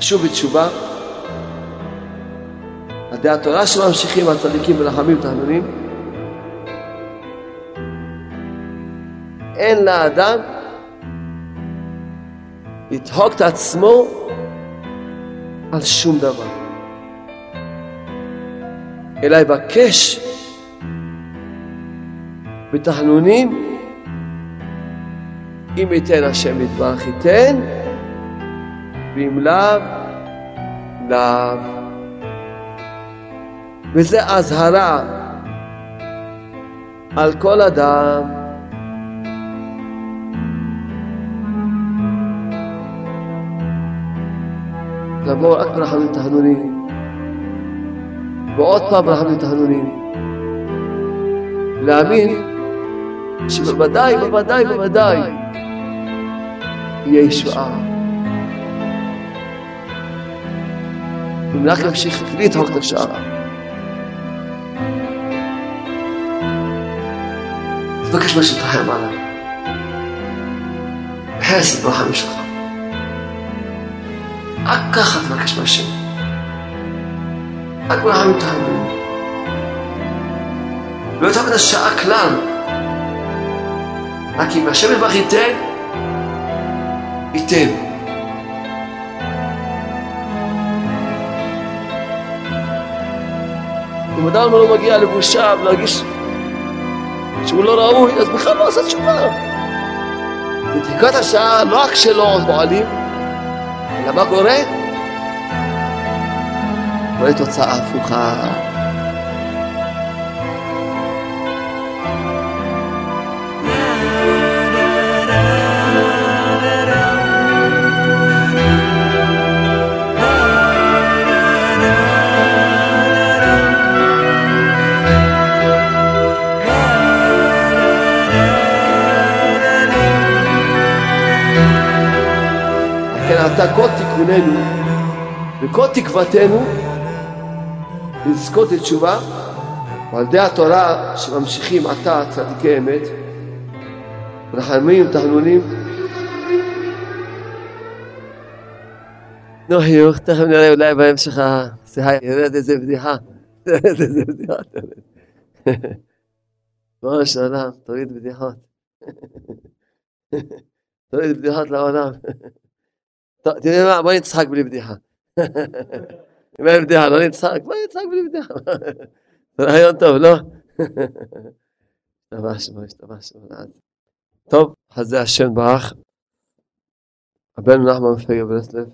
לשוב בתשובה. עדי התורה שממשיכים הצדיקים ולחמים ותחנונים, אין לאדם לדחוק את עצמו על שום דבר, אלא יבקש בתחנונים, אם ייתן השם יתברך ייתן, ואם לאו לאו. וזה אזהרה על כל אדם. תבואו רק ברחמים ותחנונים, ועוד פעם ברחמים ותחנונים, להאמין שבוודאי, בוודאי, בוודאי יהיה ישועה. ומלאך ימשיך לדחוק את השערה. תבקש מה שתחם עליו, בחסד ברחמים שלך. רק ככה תבקש מהשם, רק ברחמים ותחנונים. לא תבקש השעה כלל, רק אם השם יתברך ייתן, ייתן. אם אדם לא מגיע לבושה ולהרגיש שהוא לא ראוי, אז בכלל לא עושה תשובה. בדיקת השעה לא רק שלא פועלים, אלא מה קורה? קורה תוצאה הפוכה. אתה כל תיקוננו וכל תקוותנו לזכות לתשובה, ועל ידי התורה שממשיכים עתה צדיקי אמת רחמים ותחנונים. נו חיוך, תכף נראה אולי בהמשך השיחה ירד איזה בדיחה, ירד איזה בדיחות. בואו שלום, תוריד בדיחות, תוריד בדיחות לעולם. תראה מה, בוא נצחק בלי בדיחה. אם אין בדיחה, לא נצחק, בוא נצחק בלי בדיחה. זה רעיון טוב, לא? השתבש. טוב, חזה השם ברח. רבנו נחמן מפגע ברסלב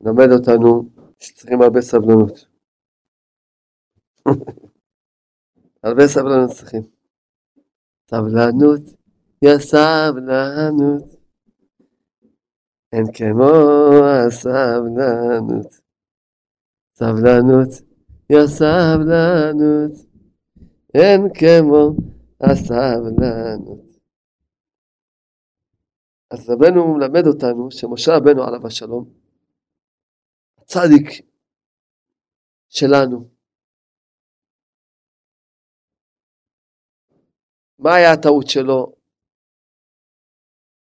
למד אותנו שצריכים הרבה סבלנות. הרבה סבלנות צריכים. סבלנות, יא סבלנות. אין כמו הסבלנות, סבלנות, יא סבלנות, אין כמו הסבלנות. אז רבנו מלמד אותנו שמשה רבנו עליו השלום, הצדיק שלנו, מה היה הטעות שלו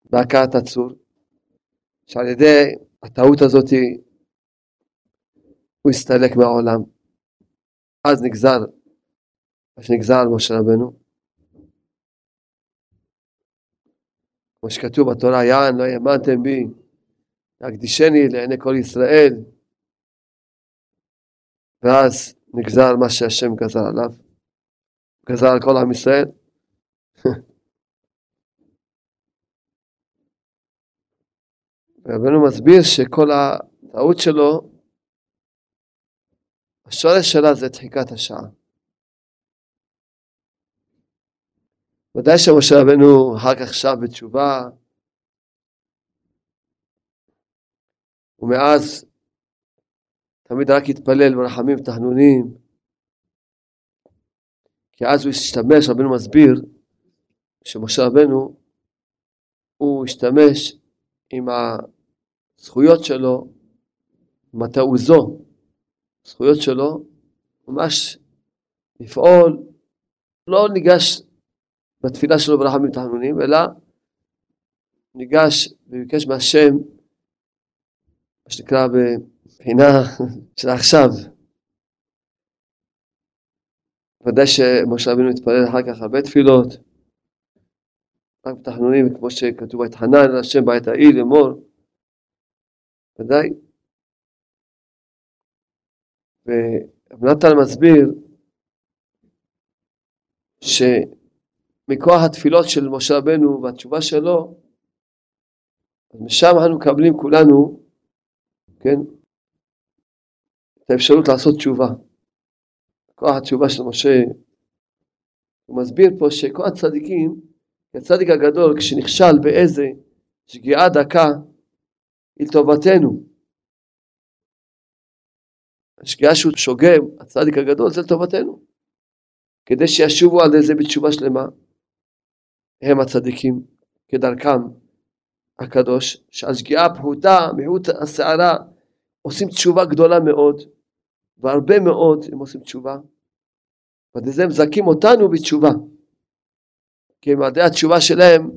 בהכאת הצור? שעל ידי הטעות הזאת הוא הסתלק מהעולם. אז נגזר מה שנגזר על משה רבנו, כמו שכתוב בתורה, יען לא האמנתם בי להקדישני לעיני כל ישראל. ואז נגזר מה שהשם גזר עליו, גזר על כל עם ישראל. רבנו מסביר שכל הטעות שלו, השורש שלה זה דחיקת השעה. ודאי שמשה רבנו אחר כך שב בתשובה, ומאז תמיד רק התפלל ברחמים ותחנונים, כי אז הוא השתמש, רבנו מסביר שמשה רבנו הוא השתמש עם הזכויות שלו, עם התעוזו, זכויות שלו, ממש לפעול, לא ניגש בתפילה שלו ברחמים ותחנונים, אלא ניגש וביקש מהשם, מה שנקרא בחינה של עכשיו. ודאי שמשה רבינו התפלל אחר כך הרבה תפילות, רק בתחנונים, כמו שכתוב בהתחנן אל השם בעת ההיא לאמור, ודאי. ורבי נתן מסביר שמכוח התפילות של משה רבינו והתשובה שלו, משם אנו מקבלים כולנו, כן, את האפשרות לעשות תשובה. כוח התשובה של משה, הוא מסביר פה שכל הצדיקים, הצדיק הגדול, כשנכשל באיזה שגיאה דקה, היא לטובתנו. השגיאה שהוא שוגם, הצדיק הגדול, זה לטובתנו. כדי שישובו על איזה בתשובה שלמה, הם הצדיקים, כדרכם הקדוש, שהשגיאה הפהותה, מיעוט השערה, עושים תשובה גדולה מאוד, והרבה מאוד הם עושים תשובה, וזה הם זכים אותנו בתשובה, כי מעדי התשובה שלהם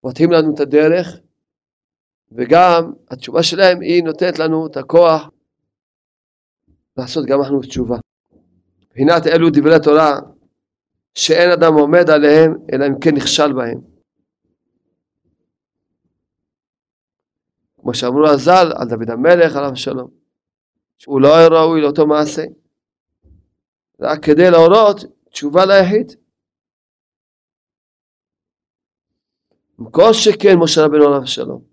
פותחים לנו את הדרך, וגם התשובה שלהם היא נותנת לנו את הכוח לעשות גם אנחנו תשובה. מבחינת אלו דברי תורה שאין אדם עומד עליהם אלא אם כן נכשל בהם. כמו שאמרו הזל על דוד המלך עליו השלום, שהוא לא היה ראוי לאותו מעשה, רק כדי להורות תשובה ליחיד. כל שכן משה רבנו עליו השלום.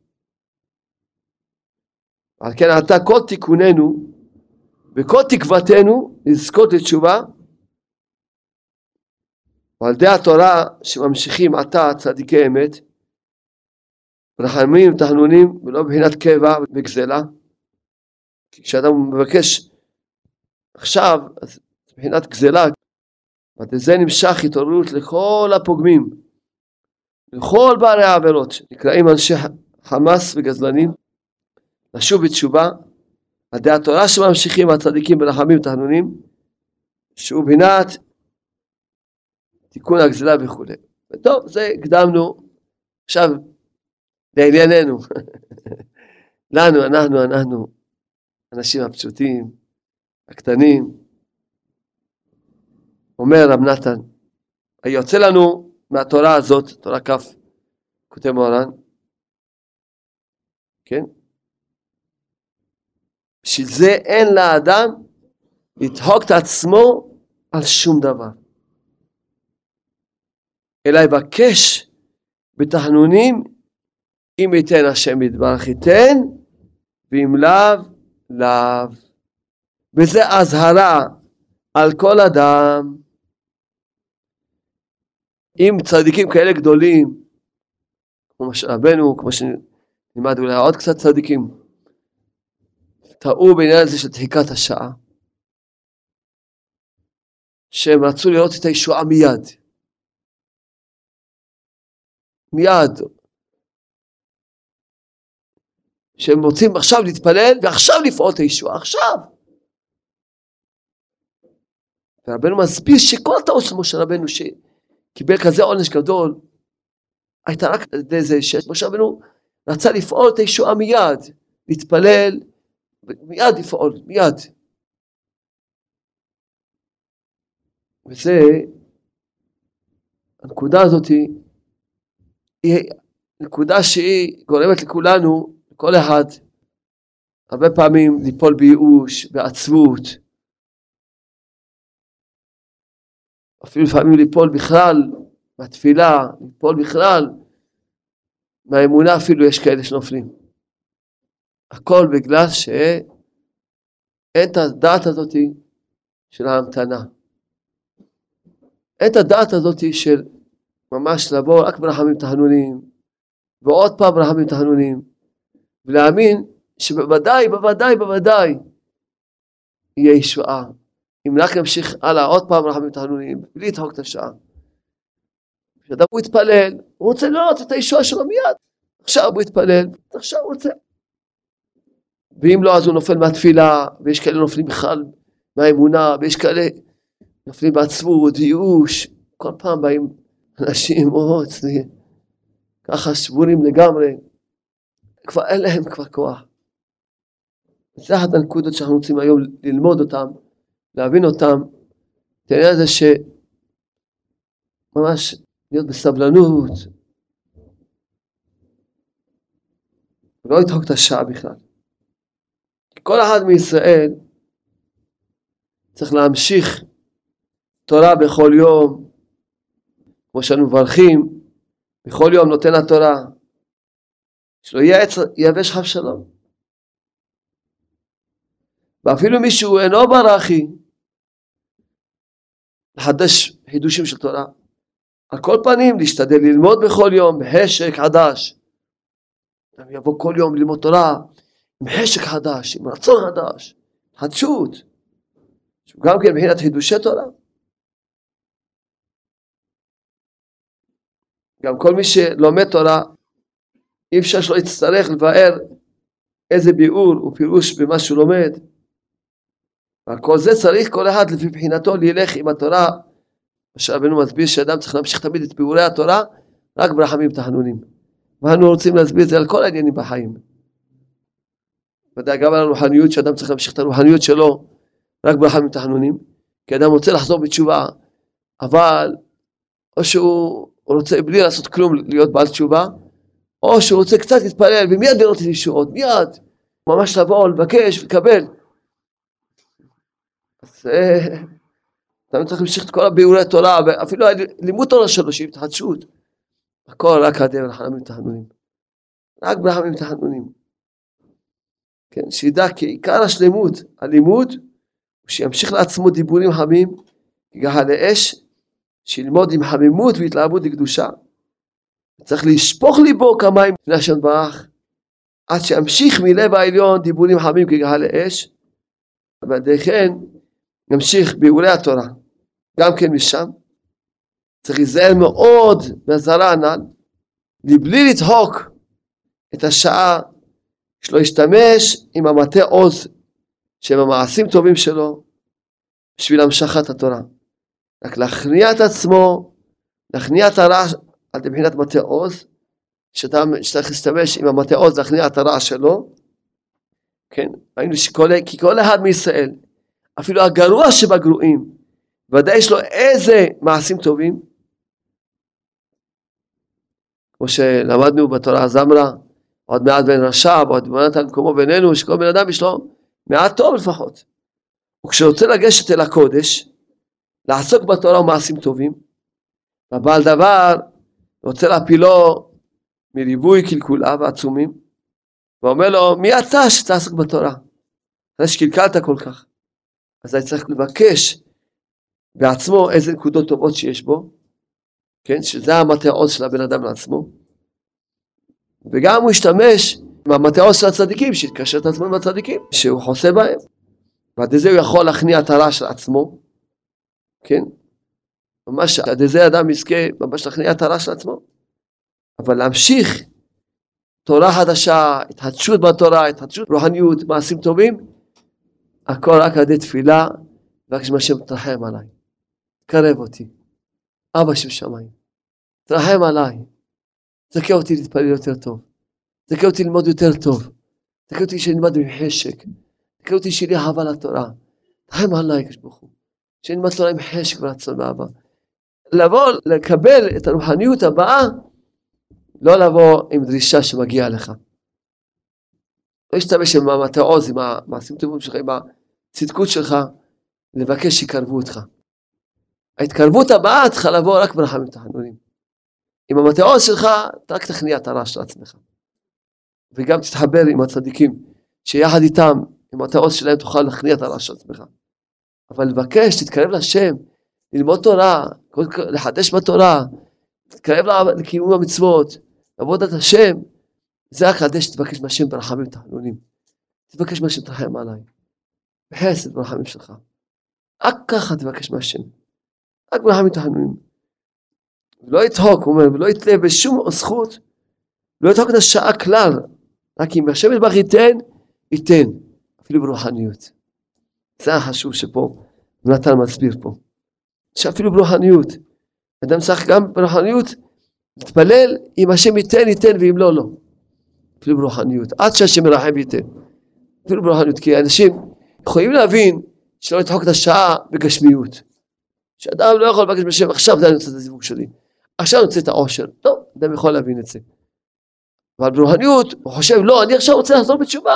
על כן עתה כל תיקוננו וכל תקוותנו לזכות לתשובה, ועל ידי התורה שממשיכים עתה צדיקי אמת, רחמים ותחנונים ולא בחינת קבע וגזלה. כי כשאדם מבקש עכשיו, אז בחינת גזלה, וזה נמשך התעוררות לכל הפוגמים, לכל בעלי העבירות, שנקראים אנשי חמאס וגזלנים, לשוב בתשובה, על ידי התורה שממשיכים הצדיקים ברחמים ותחנונים, שהוא בחינת תיקון הגזלה וכו'. וטוב, זה הקדמנו, עכשיו לענייננו, לנו, אנחנו. אנשים הפשוטים, הקטנים. אומר רב נתן, היוצא לנו מהתורה הזאת, תורה כף, כותב מוהר"ן, כן? בשביל זה אין לאדם לדחוק את עצמו על שום דבר, אלא יבקש בתחנונים, אם ייתן השם יתברך ייתן, ואם לאו, לאו. וזה אזהרה על כל אדם. אם צדיקים כאלה גדולים, כמו משה רבנו, כמו שנלמד אולי עוד קצת צדיקים, טעו בעניין הזה של דחיקת השעה, שהם רצו לראות את הישועה מיד. שהם רוצים עכשיו להתפלל, ועכשיו לפעול את הישועה, עכשיו. ורבנו מסביר שכל הטעות של משה רבנו, שקיבל כזה עונש גדול, הייתה רק על ידי זה, שמשה רבנו רצה לפעול את הישועה מיד, להתפלל, מיד לפעול, מיד. וזה, הנקודה הזאת, היא נקודה שהיא גורמת לכולנו, כל אחד, הרבה פעמים ליפול בייאוש, בעצבות, אפילו לפעמים ליפול בכלל מהתפילה, ליפול בכלל מהאמונה, אפילו יש כאלה שנופלים. הכל בגלל שאין את הדעת הזאת של ההמתנה. אין את הדעת הזאת של ממש לבוא רק ברחמים תחנונים, ועוד פעם ברחמים תחנונים, ולהאמין שבוודאי, בוודאי, בוודאי יהיה ישועה. אם רק נמשיך הלאה עוד פעם רחמים ותחנונים, בלי לדחוק את השעה. כשאדם הוא יתפלל, הוא רוצה לראות את הישועה שלו מיד. עכשיו הוא יתפלל, עכשיו הוא רוצה. ואם לא, אז הוא נופל מהתפילה, ויש כאלה נופלים בכלל מהאמונה, ויש כאלה נופלים בעצבות, ייאוש. כל פעם באים אנשים מאוד אצלי, ככה שבורים לגמרי. כבר אין להם כוח. שלחת הנקודות שאנחנו רוצים היום ללמוד אותם, להבין אותם, את העניין הזה שממש להיות בסבלנות, ולא לדחוק את השעה בכלל. כל אחד מישראל צריך להמשיך תורה בכל יום, כמו שאנו מברכים, בכל יום נותן התורה, שלא יהיה עץ יבש חף שלום. ואפילו מישהו אינו ברחי, לחדש חידושים של תורה. על כל פנים, להשתדל ללמוד בכל יום, בחשק חדש. גם יבוא כל יום ללמוד תורה, עם חשק חדש, עם רצון חדש, חדשות. גם כן בהינת חידושי תורה. גם כל מי שלומד תורה, אי אפשר שלא יצטרך לבאר איזה ביאור ופירוש במה שהוא לומד. ועל כל זה צריך כל אחד לפי בחינתו לילך עם התורה. רבנו מסביר שאדם צריך להמשיך תמיד את ביאורי התורה רק ברחמים תחנונים. ואנו רוצים להסביר את זה על כל העניינים בחיים. ודאי גם על הרוחניות שאדם צריך להמשיך את הרוחניות שלו רק ברחמים תחנונים. כי אדם רוצה לחזור בתשובה, אבל או שהוא רוצה בלי לעשות כלום להיות בעל תשובה, או שהוא רוצה קצת להתפלל ומיד לראות את ישועות, מיד ממש לבוא, לבקש ולקבל. אז אתה צריך להמשיך את כל הביאורי התורה, אפילו לימוד תורה שלו שהיא התחדשות. הכל רק הדבר לחנונים תחנונים. רק ברחמים תחנונים. כן, שידע כי עיקר השלמות, הלימוד, שימשיך לעצמו דיבורים חמים, כגחל לאש, שילמוד עם חמימות והתלהבות לקדושה. צריך לשפוך ליבו כמיים לפני השם ברח, עד שימשיך מלב העליון דיבורים חמים כגחל לאש, אבל די כן, נמשיך ביאורי התורה, גם כן משם. צריך להיזהר מאוד מהזרה הנ"ל, לבלי לדחוק את השעה שלא ישתמש עם המטה עוז, שהם המעשים טובים שלו, בשביל המשכת התורה. רק להכניע את עצמו, להכניע את הרעש, על מבחינת מטה עוז, שצריך להשתמש עם המטה עוז, להכניע את הרעש שלו, כן, ראינו כי כל אחד מישראל, אפילו הגרוע שבגרועים, ודאי יש לו איזה מעשים טובים, כמו שלמדנו בתורה הזמרה, עוד מעט בן רשע, עוד מעט על מקומו בינינו, שכל בן אדם יש לו מעט טוב לפחות, וכשרוצה לגשת אל הקודש, לעסוק בתורה ומעשים טובים, ובעל דבר רוצה להפילו מריבוי קלקוליו ועצומים, ואומר לו, מי אתה שתעסוק בתורה? אתה שקלקלת כל כך. אז אני צריך לבקש בעצמו איזה נקודות טובות שיש בו, כן? שזה המטה עוז של הבן אדם לעצמו. וגם הוא השתמש במטה עוז של הצדיקים, שהתקשר את עצמו עם הצדיקים, שהוא חוסה בהם. ועד זה הוא יכול להכניע את הרע של עצמו, כן? ממש עד זה אדם יזכה ממש להכניע את הרע של עצמו. אבל להמשיך תורה חדשה, התחדשות בתורה, התחדשות רוחניות, מעשים טובים, הכל רק עדי תפילה, רק שמה שמתרחם עליי, קרב אותי, אבא שבשמיים, תרחם עליי, זכה אותי להתפלל יותר טוב, זכה אותי ללמוד יותר טוב, זכה אותי שנלמד עם חשק, זכה אותי שיהיה אהבה לתורה, תרחם עליי כשברוך הוא, שנלמד תורה עם חשק ורצון ואהבה, לבוא לקבל את הרוחניות הבאה, לא לבוא עם דרישה שמגיעה לך. לא ישתמש עם המטה עוז, עם המעשים טובים שלך, עם הצדקות שלך, לבקש שיקרבו אותך. ההתקרבות הבאה צריכה לבוא רק ברחמים תחנונים. עם המטה עוז שלך, אתה רק תכניע את הרע של עצמך. וגם תתחבר עם הצדיקים, שיחד איתם, עם המטה עוז שלהם, תוכל להכניע את הרע של עצמך. אבל לבקש, תתקרב להשם, ללמוד תורה, לחדש בתורה, תתקרב לקיום המצוות, לעבודת השם, זה רק עד שתבקש מהשם ברחמים תחנונים. תבקש מהשם תרחם עליי. בחסד ברחמים שלך. רק ככה תבקש מהשם. רק ברחמים תחנונים. ולא ידחוק, הוא אומר, ולא יתלה בשום זכות, ולא ידחוק את השעה כלל. רק אם השם יתברך ייתן, ייתן. אפילו ברוחניות. זה החשוב שפה, נתן מסביר פה. שאפילו ברוחניות. אדם צריך גם ברוחניות להתפלל, אם השם ייתן, ייתן, ואם לא, לא. אפילו ברוחניות, עד שהשם מרחם ייתן. אפילו ברוחניות, כי האנשים יכולים להבין שלא לדחוק את השעה בגשמיות, שאדם לא יכול לבקש בשם, עכשיו זה אני רוצה את הזיווג שלי, עכשיו אני רוצה את העושר, לא, אדם יכול להבין את זה. אבל ברוחניות הוא חושב, לא, אני עכשיו רוצה לעזור בתשובה,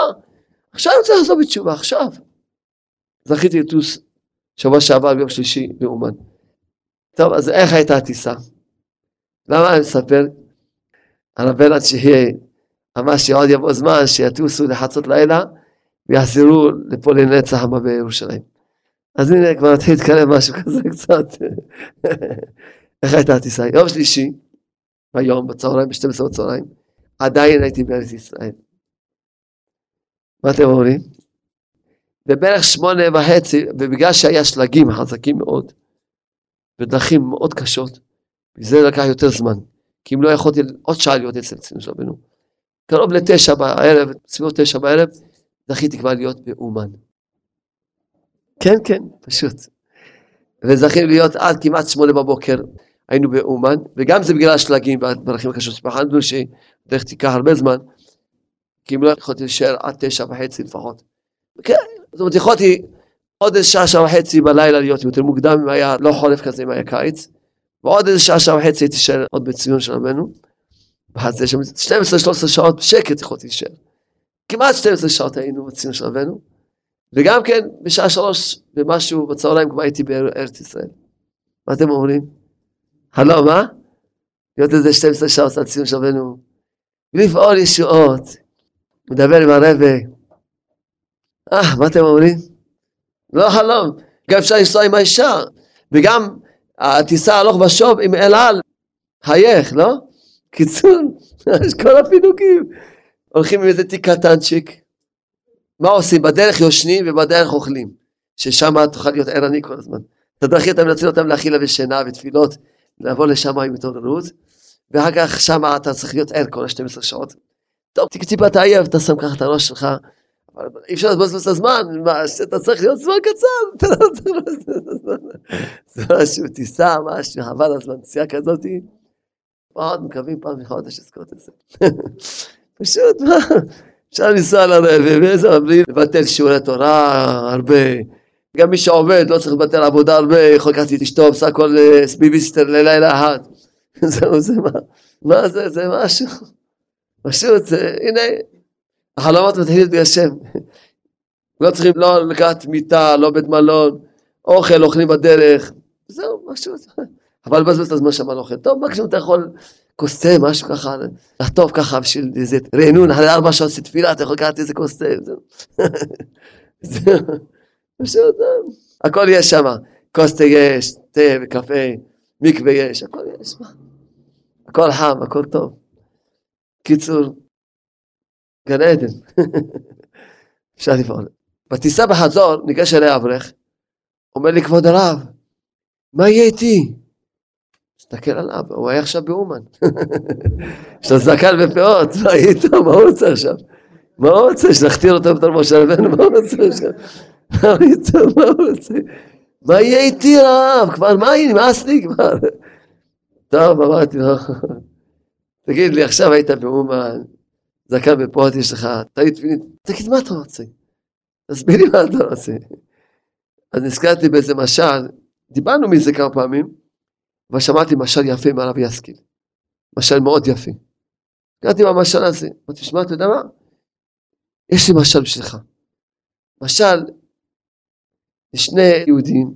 עכשיו אני רוצה לעזור בתשובה, עכשיו. זכיתי לטוס שבוע שעבר ביום שלישי לאומן. טוב, אז איך הייתה הטיסה? למה אני מספר? על הבנת שהיא אמרה שעוד יבוא זמן שיטוסו לחצות לילה ויחזרו לפה לנצח עמה בירושלים. אז הנה כבר נתחיל להתקרב משהו כזה קצת. איך הייתה הטיסה? יום שלישי, היום בצהריים, ב-12 בצהריים, עדיין הייתי בארץ ישראל. מה אתם אומרים? בברך 8:30, ובגלל שהיה שלגים חזקים מאוד, בדרכים מאוד קשות, וזה לקח יותר זמן, כי אם לא יכולתי עוד שעה להיות אצל צינוש רבנו. קרוב ל9 בערב, סביבות 9 בערב, זכיתי כבר להיות באומן. כן, כן, פשוט. וזכינו להיות עד כמעט 8 בבוקר, היינו באומן, וגם זה בגלל השלגים והדרכים הקשות, שפחדנו שדרך תיקח הרבה זמן, כי אם לא יכולתי להישאר עד 9:30 לפחות. כן, זאת אומרת, יכולתי עוד איזה שעה וחצי בלילה להיות יותר מוקדם, אם היה לא חורף כזה, אם היה קיץ, ועוד איזה שעה וחצי הייתי להישאר עוד בציון של עמנו, ואז יש שם 12-13 שעות בשקט יכולתי להישאר. כמעט 12 שעות היינו בציון של עמנו, וגם כן בשעה 3 ומשהו בצהריים כבר הייתי בארץ ישראל. מה אתם אומרים? הלא, מה? להיות איזה 12 שעות על ציון של עמנו, ולפעול ישועות, מדבר עם הרבי. מה אתם אומרים? לא חלום. גם אפשר לנסוע עם האישה. וגם הטיסה הלוך ושוב עם אל על. חייך, לא? קיצור, יש כל הפינוקים. הולכים עם איזה תיק קטנצ'יק. מה עושים? בדרך יושנים ובדרך אוכלים. ששם תוכל להיות ערני כל הזמן. תדרכי אותם, נצל אותם לאכילה ושינה ותפילות. לעבור לשם עם התעוררות. ואחר כך שם אתה צריך להיות ער כל 12 שעות. טוב, טיפה תעייב, אתה שם ככה את הראש שלך. אי אפשר לבזבז את הזמן, אתה צריך להיות זמן קצר, אתה לא צריך לבזבז את הזמן. זה משהו, טיסה, משהו, חבל הזמן, טיסה כזאת, מאוד מקווים פעם מחודש לזכות את זה. פשוט, מה? אפשר לנסוע לרבי, ואיזה מבלי לבטל שיעורי תורה הרבה. גם מי שעובד לא צריך לבטל עבודה הרבה, יכול לקחת לי תשתום, עושה כל סביביסטר ללילה אחד. זהו, זה מה? מה זה? זה משהו. פשוט, הנה, החלומות מתחילים להתגשם. לא צריכים לא לקחת מיטה, לא בית מלון, אוכל, אוכלים בדרך. זהו, משהו. אבל בזבז את הזמן שם על אוכל. טוב, מקסימום אתה יכול כוסתה, משהו ככה, לחטוף ככה בשביל איזה רענון, אחרי 4 שעות תפילה, אתה יכול לקחת איזה כוסתה. זהו. פשוט, הכל יש שם. כוסתה יש, תה וקפה, מקווה יש, הכל יש. הכל חם, הכל טוב. קיצור, גן עדן. אפשר לפעול. בטיסה בחזור, ניגש אליה אברך, אומר לי, כבוד הרב, מה יהיה איתי? מסתכל עליו, הוא היה עכשיו באומן. יש לו זקן בפאות, מה יהיה איתו, מה הוא רוצה עכשיו? מה הוא רוצה? שנכתיר אותו בתלמוד של רבנו, מה הוא רוצה עכשיו? מה יהיה איתו, מה הוא רוצה? מה יהיה איתי רב? כבר, מה יהיה? נמאס לי כבר. טוב, אמרתי לו. תגיד לי, עכשיו היית באומן, זקן בפעות יש לך, תגיד תפילין, תגיד מה אתה רוצה? תסביר לי מה אתה רוצה. אז נזכרתי באיזה משל, דיברנו מזה כמה פעמים, אבל שמעתי משל יפה מהרב יסקיל, משל מאוד יפה. נזכרתי מהמשל הזה, אמרתי, שמע, אתה יודע מה? יש לי משל בשבילך. משל, לשני יהודים,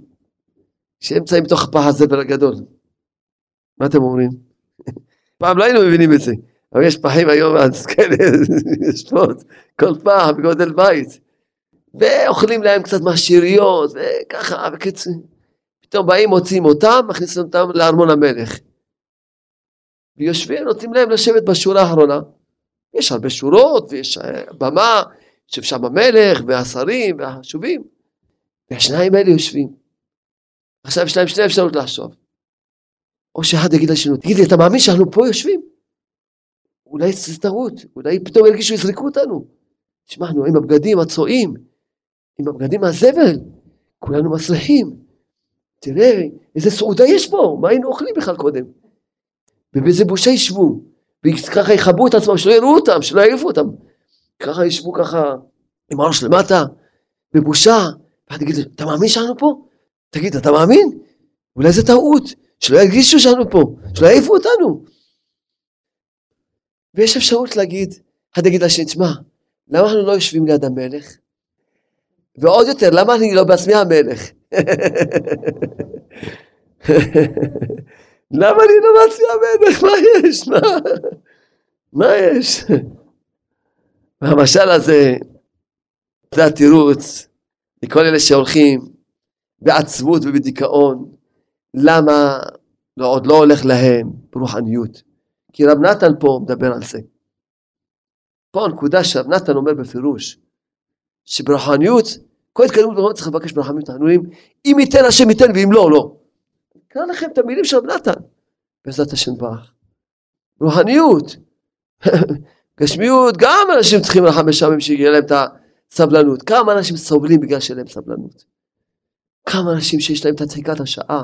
שהם צאים בתוך הפח הזבל הגדול. מה אתם אומרים? פעם לא היינו מבינים את זה, אבל יש פחים היום, אז כן, יש פעות, כל פח, בגודל בית, ואוכלים להם קצת מהשיריות, וככה, וכצי, פתאום באים, מוצאים אותם, מכניסים אותם לארמון המלך, ויושבים, נותנים להם לשבת בשורה האחרונה, יש הרבה שורות, ויש במה, יושב שם המלך, והשרים, והחשובים, והשניים האלה יושבים, עכשיו יש להם שני אפשרות לחשוב, או שאחד יגיד לשני, תגיד לי, אתה מאמין שאנחנו פה יושבים? אולי זה טעות, אולי פתאום ירגישו יזרקו אותנו. שמענו, עם הבגדים הצועים, עם הבגדים מהזבל, כולנו מסריחים. תראה, איזה סעודה יש פה, מה היינו אוכלים בכלל קודם? ובאיזה בושה ישבו, וככה יחבו את עצמם, שלא יראו אותם, שלא יעיפו אותם. ככה ישבו ככה, עם ראש למטה, בבושה, ואתה תגיד, אתה מאמין שאנו פה? תגיד, אתה מאמין? אולי זה טעות, שלא ירגישו שאנו פה, שלא יעיפו אותנו. ויש אפשרות להגיד, תגיד לשני, תשמע, למה אנחנו לא יושבים ליד המלך? ועוד יותר, למה אני לא בעצמי המלך? למה אני לא בעצמי המלך? מה יש? מה יש? והמשל הזה, זה התירוץ לכל אלה שהולכים בעצבות ובדיכאון, למה עוד לא הולך להם ברוחניות? כי רב נתן פה מדבר על זה. פה הנקודה שרב נתן אומר בפירוש, שברוחניות, כל התקדמות ברוחניות צריך לבקש ברחמים תחנונים, אם ייתן השם ייתן ואם לא, לא. נקרא לכם את המילים של רב נתן, בעזרת השם ברך. ברוחניות, גשמיות, גם אנשים צריכים לחמש שמים שיהיה להם את הסבלנות. כמה אנשים סובלים בגלל שאין להם סבלנות. כמה אנשים שיש להם את הצחיקת השעה,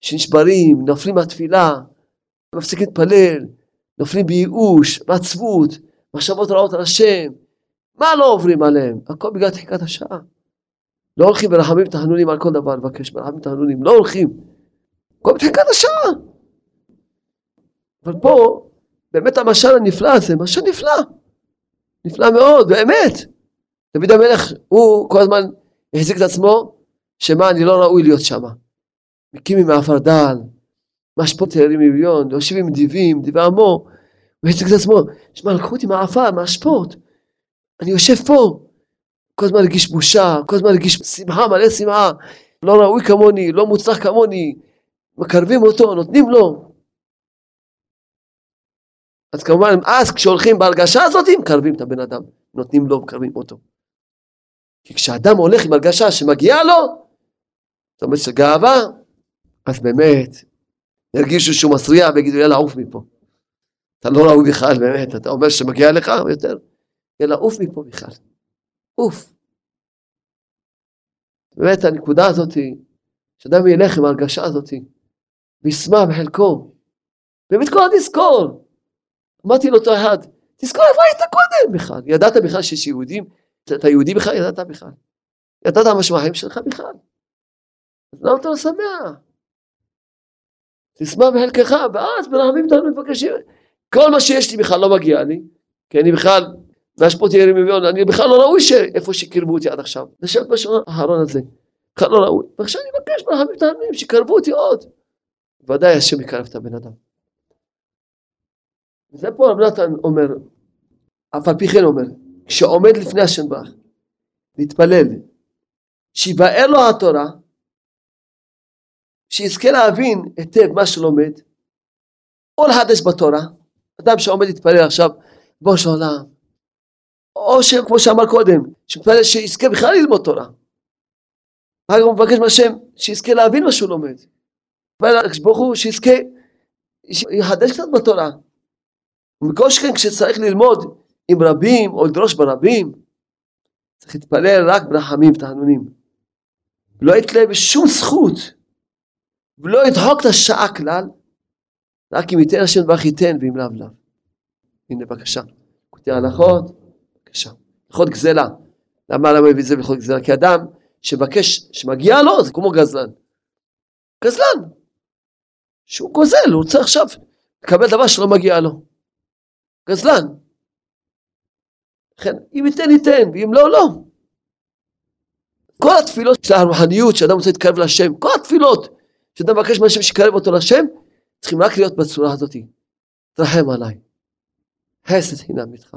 שנשברים, נופלים מהתפילה, מפסיקים להתפלל, נופלים בייאוש, בעצבות, מחשבות רעות על השם. מה לא עוברים עליהם? הכל בגלל צחיקת השעה. לא הולכים ברחמים תחנונים על כל דבר, לבקש ברחמים תחנונים, לא הולכים. הכל בצחיקת השעה. אבל פה, באמת המשל הנפלא הזה, משל נפלא. נפלא מאוד, באמת. דוד המלך, הוא כל הזמן החזיק את עצמו, שמה, אני לא ראוי להיות שמה. מקימים מאפר דל, משפוט ירים מיליון, יושבים דיבים, דיבי עמו, הוא החזיק את עצמו, שמה, לקחו אותי מאפר, מהשפוט. אני יושב פה, כל הזמן רגיש בושה, כל הזמן רגיש שמחה, מלא שמחה, לא ראוי כמוני, לא מוצלח כמוני, מקרבים אותו, נותנים לו. אז כמובן, אז כשהולכים בהרגשה הזאת, הם מקרבים את הבן אדם, נותנים לו, מקרבים אותו. כי כשאדם הולך עם הרגשה שמגיעה לו, זאת אומרת שגאווה, אז באמת, ירגישו שהוא מסריע ויגידו, יאללה, עוף מפה. אתה לא ראוי בכלל, באמת, אתה אומר שמגיע לך יותר, יאללה, עוף מפה בכלל. עוף. באמת, הנקודה הזאת, שאדם ילך עם הרגשה הזאת, וישמע בחלקו, באמת כל עד יזכור, אמרתי לו אותו אחד, תזכור איפה היית קודם בכלל, ידעת בכלל שיש יהודים, אתה יהודי בכלל, ידעת בכלל, ידעת המשמחים שלך בכלל, אז למה אתה לא שמח? תשמח בחלקך, ואז ברחמים תחנונים מתבקשים, כל מה שיש לי בכלל לא מגיע לי, כי אני בכלל, מהשפוט ירים מיליון, אני בכלל לא ראוי שאיפה שקרבו אותי עד עכשיו, לשבת בשעון האחרון הזה, בכלל לא ראוי, ועכשיו אני מבקש ברחמים תחנונים, שקרבו אותי עוד, ודאי השם יקרב את הבן אדם. וזה פה רב נתן אומר, אף על פי כן אומר, כשעומד לפני השם ברך, להתפלל, שיבאר לו התורה, שיזכה להבין היטב מה שלומד, או להדש בתורה, אדם שעומד להתפלל עכשיו, בו שעולם, או שכמו שאמר קודם, שמתפלל שיזכה בכלל ללמוד תורה, אחר כך הוא מבקש מהשם, שיזכה להבין מה שהוא לומד, בו הוא שיזכה, שיחדש קצת בתורה, ומכל שכן כשצריך ללמוד עם רבים או לדרוש ברבים, צריך להתפלל רק ברחמים ותחנונים. ולא יתלה בשום זכות, ולא ידחוק את השעה כלל, רק אם ייתן השם ברך ייתן ואם לאו לאו. הנה בבקשה, כותב הלכות, בבקשה. הלכות גזלה. למה מביא את זה בהלכות גזלה? כי אדם שבקש, שמגיע לו, זה כמו גזלן. גזלן. שהוא גוזל, הוא צריך עכשיו לקבל דבר שלא מגיע לו. גזלן. לכן, אם ייתן ייתן, ואם לא, לא. כל התפילות של הרוחניות, שאדם רוצה להתקרב לשם, כל התפילות שאדם מבקש מהשם שיקרב אותו לשם, צריכים רק להיות בצורה הזאת. תרחם עליי. חסד חינם איתך.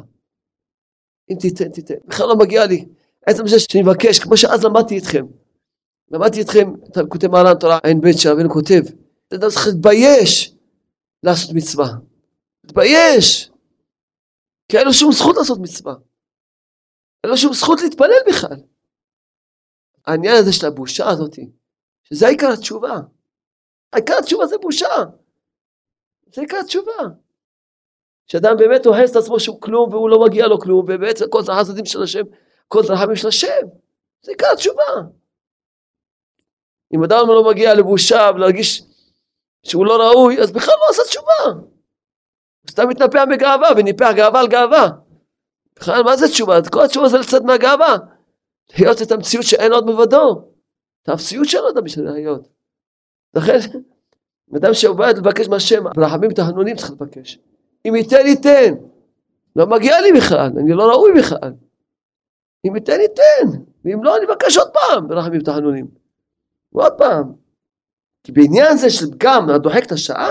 אם תיתן, תיתן. בכלל לא מגיע לי. עצם זה שאני מבקש, כמו שאז למדתי איתכם. למדתי איתכם, אתה כותב מעלן תורה, אין בית שרבינו כותב. אדם צריך להתבייש לעשות מצווה. להתבייש. כי אין לו שום זכות לעשות מצווה. אין לו שום זכות להתפלל בכלל. העניין הזה של הבושה הזאת, שזה העיקר התשובה. העיקר התשובה זה בושה. זה העיקר התשובה. שאדם באמת אוהס את עצמו שהוא כלום, והוא לא מגיע לו כלום, ובעצם כל זרח הזדים של השם, כל זרחמים של השם. זה העיקר התשובה. אם אדם לא מגיע לבושה, ולהרגיש שהוא לא ראוי, אז בכלל לא עושה תשובה. הוא סתם מתנפח בגאווה, וניפח גאווה על גאווה. בכלל, מה זה תשובה? כל התשובה זה לצאת מהגאווה. להיות את המציאות שאין עוד מבדו. את המציאות שאין עוד בשביל להיות. לכן, אדם שבא לבקש מהשם, ברחמים תחנונים צריך לבקש. אם ייתן, ייתן. לא מגיע לי בכלל, אני לא ראוי בכלל. אם ייתן, ייתן. ואם לא, אני מבקש עוד פעם ברחמים תחנונים. ועוד פעם. כי בעניין זה של גם הדוחק את השעה,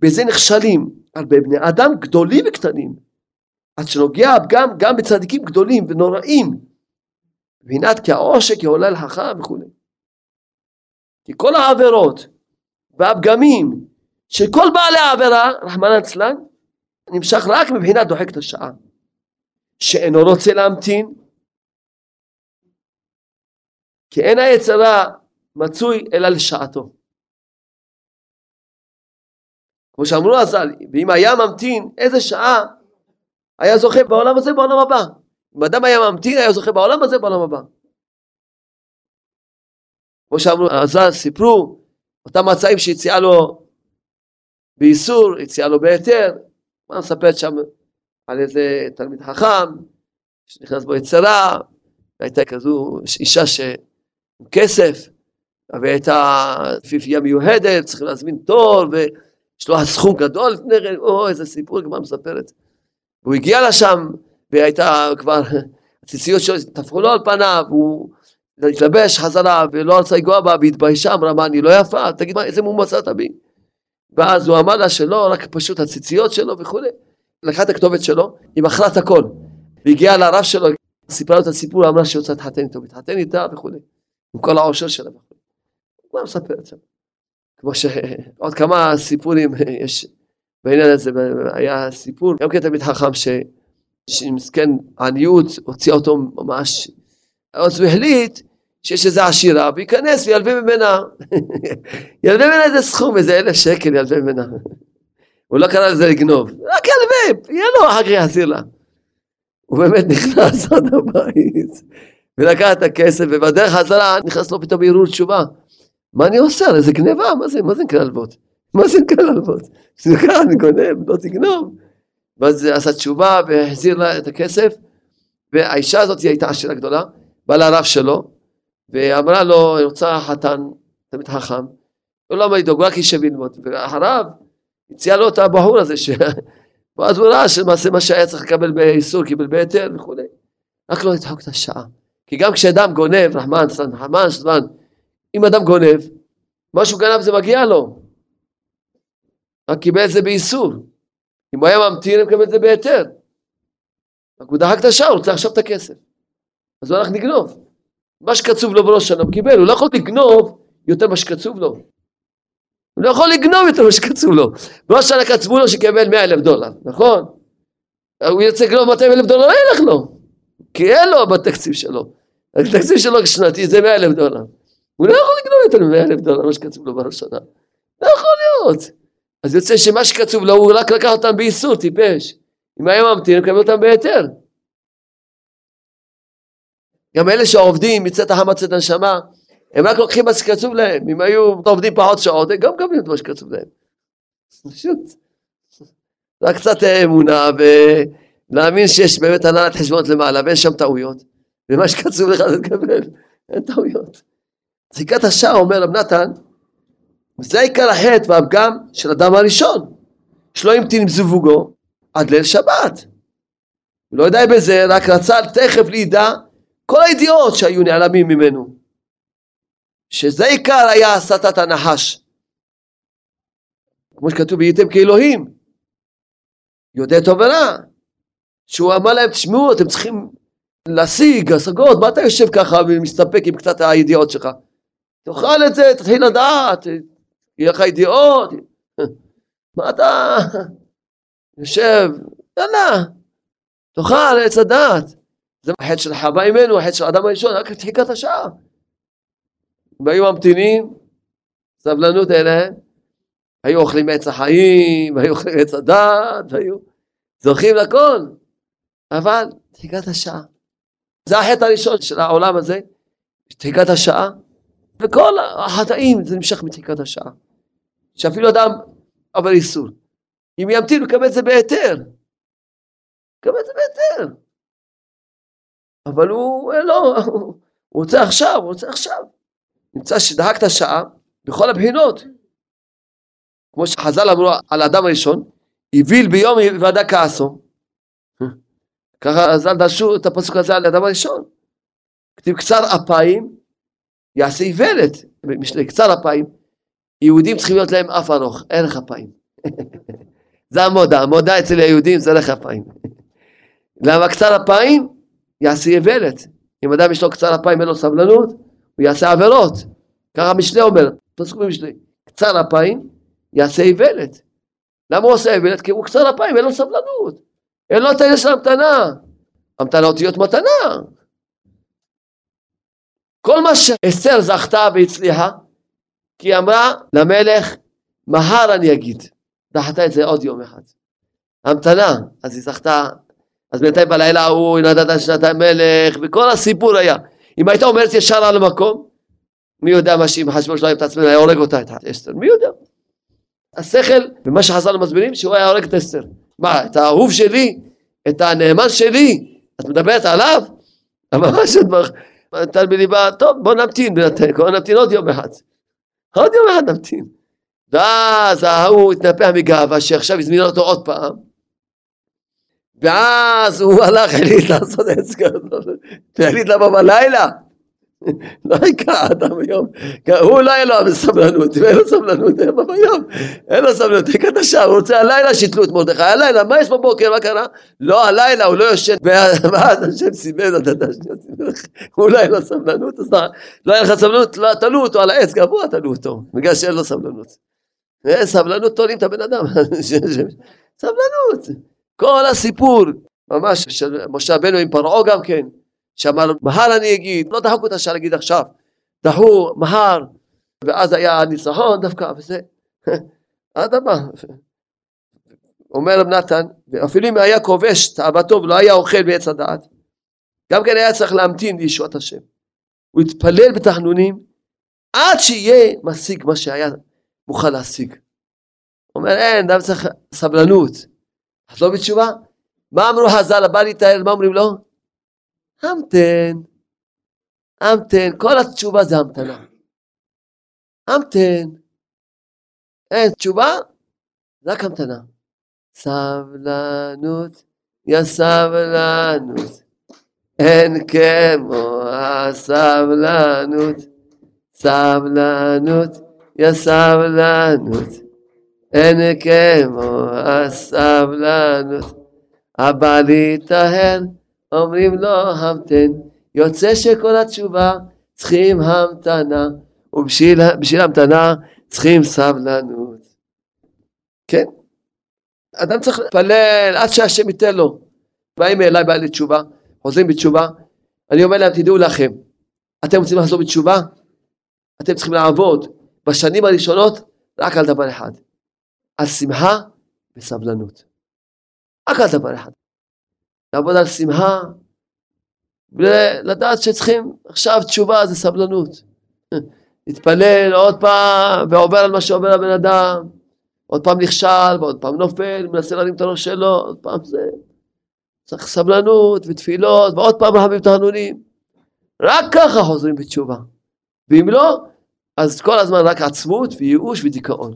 בזה נכשלים הרבה בני אדם גדולים וקטנים, עד שנוגע גם בצדיקים גדולים ונוראים, והנת כי העושק יעולה לחכם וכו'. כי כל העבירות והפגמים של כל בעלי העבירה, רחמנא ליצלן, נמשך רק מבחינת דוחק את השעה, שאינו רוצה להמתין, כי אין היצרה מצוי אלא לשעתו. כמו שאמרו עז"ל, ואם היה ממתין, איזה שעה היה זוכה בעולם הזה, בעולם הבא. אם אדם היה ממתין, היה זוכה בעולם הזה, בעולם הבא. כמו שאמרו עז"ל, סיפרו, אותם מצעים שהציעה לו באיסור, הציעה לו בהיתר, מה מספרת שם על איזה תלמיד חכם, שנכנס בו יצרה, והייתה כזו אישה עם כסף, והייתה פיפייה מיוחדת, צריכים להזמין תור, יש לו הסכום גדול, איזה סיפור, גמר מספרת. הוא הגיע לשם, והייתה כבר, הציציות שלו תפחו לו על פניו, הוא התלבש חזרה, ולא רצה לגוע בה, והתביישה, אמרה, מה, אני לא יפה, תגיד, איזה מומצאת בי? ואז הוא אמר לה שלא, רק פשוט הציציות שלו וכו'. לקחה את הכתובת שלו, היא מכרה את הכל. והגיעה לרב שלו, סיפרה לו את הסיפור, אמרה שהיא רוצה להתחתן איתו, מתחתן איתה וכו'. עם כל העושר שלה. גמר מספרת שם. כמו שעוד כמה סיפורים יש בעניין הזה, היה סיפור, גם כן תמיד חכם שמסכן עניות, הוציא אותו ממש, אז הוא החליט שיש איזו עשירה, וייכנס וילווה ממנה, ילווה ממנה איזה סכום, איזה 1,000 שקל ילווה ממנה, הוא לא קרא לזה לגנוב, רק ילווה, יהיה לו אחר כך יחזיר לה, הוא באמת נכנס עד הבית, ולקח את הכסף, ובדרך חזרה נכנס לו פתאום ירור תשובה, מה אני עושה? איזה גניבה? מה זה נקרא ללוות? מה זה נקרא ללוות? סליחה, אני גונב, לא תגנוב. ואז עשה תשובה והחזיר לה את הכסף, והאישה הזאת הייתה עשירה גדולה, בא לרב שלו, ואמרה לו, אני רוצה חתן, תמיד חכם, הוא לא אמר לי דוג, רק יישב ללמוד, ואחריו הציע לו את הבחור הזה, ואז הוא ראה שמעשה מה שהיה צריך לקבל באיסור, קיבל בהיתר וכו'. רק לא לדחוק את השעה. כי גם כשאדם גונב, רחמנא ליצלן, אם אדם גונב, משהו גנב זה מגיע לו. רק קיבל את זה באיסור. אם הוא היה ממתין, הוא קיבל את זה בהיתר. רק הוא דחק את השעה, הוא רוצה עכשיו את הכסף. אז הוא הלך לגנוב. מה שקצוב לו בראש שלו, הוא קיבל. הוא לא יכול לגנוב יותר מה שקצוב לו. הוא לא יכול לגנוב יותר מה שקצוב לו. בראש שלו קצבו לו שקיבל $100,000, נכון? הוא ירצה לגנוב $200,000, לא ילך לו. כי אין לו בתקציב שלו. התקציב שלו שנתי זה $100,000. הוא לא יכול לגנוב יותר $100,000, מה שקצוב לו בראשונה. לא יכול להיות. אז יוצא שמה שקצוב לו, הוא רק לקח אותם באיסור, טיפש. אם היה ממתין, הוא קבל אותם בהיתר. גם אלה שעובדים, מצאת החמצת את הנשמה, הם רק לוקחים מה שקצוב להם. אם היו עובדים פחות שעות, הם גם קבלים את מה שקצוב להם. פשוט. רק קצת אמונה, ולהאמין שיש באמת הנהלת חשבונות למעלה, ואין שם טעויות. ומה שקצוב לך זה תקבל. אין טעויות. זיקת השעה, אומר רב נתן, זה עיקר החטא והפגם של אדם הראשון, שלא ימתין עם זיווגו עד ליל שבת. הוא לא יודע בזה, רק רצה תכף לידע כל הידיעות שהיו נעלמים ממנו. שזה עיקר היה הסתת הנחש. כמו שכתוב, הייתם כאלוהים, יודע טוב ורע. שהוא אמר להם, תשמעו, אתם צריכים להשיג השגות, מה אתה יושב ככה ומסתפק עם קצת הידיעות שלך? תאכל את זה, תתחיל לדעת, יהיה לך ידיעות, מה אתה יושב, יאללה, תאכל את הדעת, זה החטא של חווה אימנו, החטא של האדם הראשון, רק דחיקת השעה. והיו ממתינים, סבלנות אליהם, היו אוכלים עץ החיים, היו אוכלים עץ הדעת, זוכים לכל, אבל דחיקת השעה. זה החטא הראשון של העולם הזה, דחיקת השעה, וכל החטאים זה נמשך מדחיקת השעה, שאפילו אדם עבר איסור. אם ימתין, הוא קבל את זה בהיתר. קבל את זה בהיתר. אבל הוא לא, הוא רוצה עכשיו, נמצא שדחקת שעה בכל הבחינות. כמו שחז"ל אמרו על האדם הראשון, הביל ביום היוודע כעסו. ככה חז"ל דרשו את הפסוק הזה על האדם הראשון. כתיב קצר אפיים יעשה איוולת. קצר אפיים, יהודים צריכים להיות להם אף ארוך, ערך אפיים. זה המודה, המודה אצל היהודים זה ערך אפיים. למה קצר אפיים? יעשה איוולת. אם אדם יש לו קצר אפיים, אין לו סבלנות, הוא יעשה עבירות. ככה המשנה אומר, פסוק במשנה, קצר אפיים יעשה איוולת. למה הוא עושה איוולת? כי הוא קצר אפיים, אין לו סבלנות. אין לו תהיה של המתנה. המתנה אותיות מתנה. כל מה שאסתר זכתה והצליחה, כי היא אמרה למלך, מהר אני אגיד. דחתה את זה עוד יום אחד. המתנה, אז היא זכתה, אז בינתיים בלילה ההוא, היא נדדה שנתיים מלך, וכל הסיפור היה. אם הייתה אומרת ישר על המקום, מי יודע מה שאם חשבו שלא עם את עצמנו, היה הורג אותה את אסתר, מי יודע? השכל, ומה שחז"ל מסבירים, שהוא היה הורג את אסתר. מה, את האהוב שלי, את הנאמן שלי, את מדברת עליו? ממש נתן בליבה, טוב, בוא נמתין, עוד יום אחד. עוד יום אחד נמתין. ואז ההוא התנפח מגאווה, שעכשיו הזמינה אותו עוד פעם. ואז הוא הלך, החליט לעשות עץ כזאת. החליט לבוא בלילה. לא יקרה אדם היום. הוא לא היה לו סבלנות, אין לו סבלנות, אין לו ביום. אין לו סבלנות, תקעת השעה, הוא רוצה הלילה שיתלו את מרדכי. הלילה, מה יש בבוקר, מה קרה? לא, הלילה, הוא לא יושן. ואז השם סימן, הוא לא היה לו סבלנות. לא היה לך סבלנות, תלו אותו על העץ, גבוה תלו אותו. בגלל שאין לו סבלנות. סבלנות תולים את הבן אדם. סבלנות. כל הסיפור, ממש, משה בנו עם פרעה גם כן. שאמר לו, מהר אני אגיד, לא דחקו את השעה להגיד עכשיו, דחו, מהר, ואז היה ניצחון דווקא, וזה, אדמה, אומר נתן, אפילו אם היה כובש תאוותו, ולא היה אוכל בעץ הדעת, גם כן היה צריך להמתין לישועת השם, הוא התפלל בתחנונים, עד שיהיה משיג מה שהיה מוכן להשיג, אומר אין, דם צריך סבלנות, אז לא בתשובה, מה אמרו חז"ל, הבא להתאר, מה אומרים לו? המתן, המתן, כל התשובה זה המתנה. המתן, אין תשובה, רק המתנה. סבלנות, יא סבלנות, אין כמו הסבלנות, סבלנות, יא סבלנות, אין כמו הסבלנות, הבא להתאהל, אומרים לו המתן, יוצא שכל התשובה צריכים המתנה, ובשביל המתנה צריכים סבלנות. כן? אדם צריך להתפלל עד שהשם ייתן לו. באים אליי בא לי תשובה, חוזרים בתשובה, אני אומר להם תדעו לכם, אתם רוצים לחזור בתשובה? אתם צריכים לעבוד בשנים הראשונות רק על דבר אחד, על שמחה וסבלנות. רק על דבר אחד. לעבוד על שמחה, ולדעת שצריכים, עכשיו תשובה זה סבלנות. להתפלל עוד פעם, ועובר על מה שעובר הבן אדם, עוד פעם נכשל, ועוד פעם נופל, מנסה להרים את הראש שלו, עוד פעם זה. צריך סבלנות ותפילות, ועוד פעם רחמים תחנונים. רק ככה חוזרים בתשובה. ואם לא, אז כל הזמן רק עצמות וייאוש ודיכאון.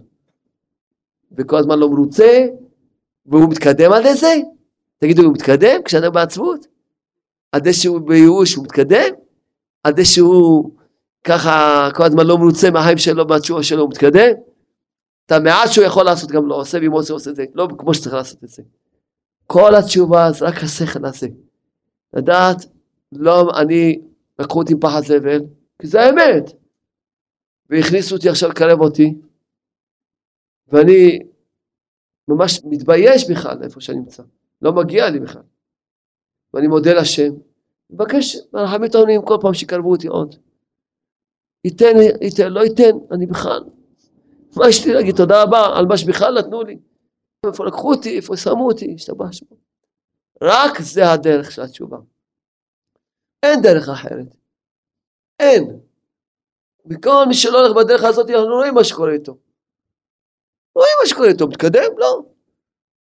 וכל הזמן לא מרוצה, והוא מתקדם על זה. תגידו, הוא מתקדם כשאדם בעצמות? עד שהוא בייאוש, הוא מתקדם? עד שהוא ככה כל הזמן לא מרוצה מהחיים שלו, מהתשובה שלו, הוא מתקדם? את המעט שהוא יכול לעשות גם לא עושה, ואם הוא עושה את זה, לא כמו שצריך לעשות את זה. כל התשובה זה רק השכל הזה. לדעת, לא, אני לקחו אותי עם פחד זבל, כי זה האמת. והכניסו אותי עכשיו לקרב אותי, ואני ממש מתבייש בכלל איפה שאני נמצא. לא מגיע לי בכלל. ואני מודה לשם. מבקש, מרחמים תחנונים כל פעם שקרבו אותי עוד. ייתן, ייתן, לא ייתן, אני בכלל. מה יש לי להגיד? תודה רבה על מה שבכלל נתנו לי. איפה לקחו אותי, איפה שמו אותי, השתבח שמו. רק זה הדרך של התשובה. אין דרך אחרת. אין. וכל מי שלא הולך בדרך הזאת, אנחנו רואים מה שקורה איתו. רואים מה שקורה איתו, מתקדם? לא.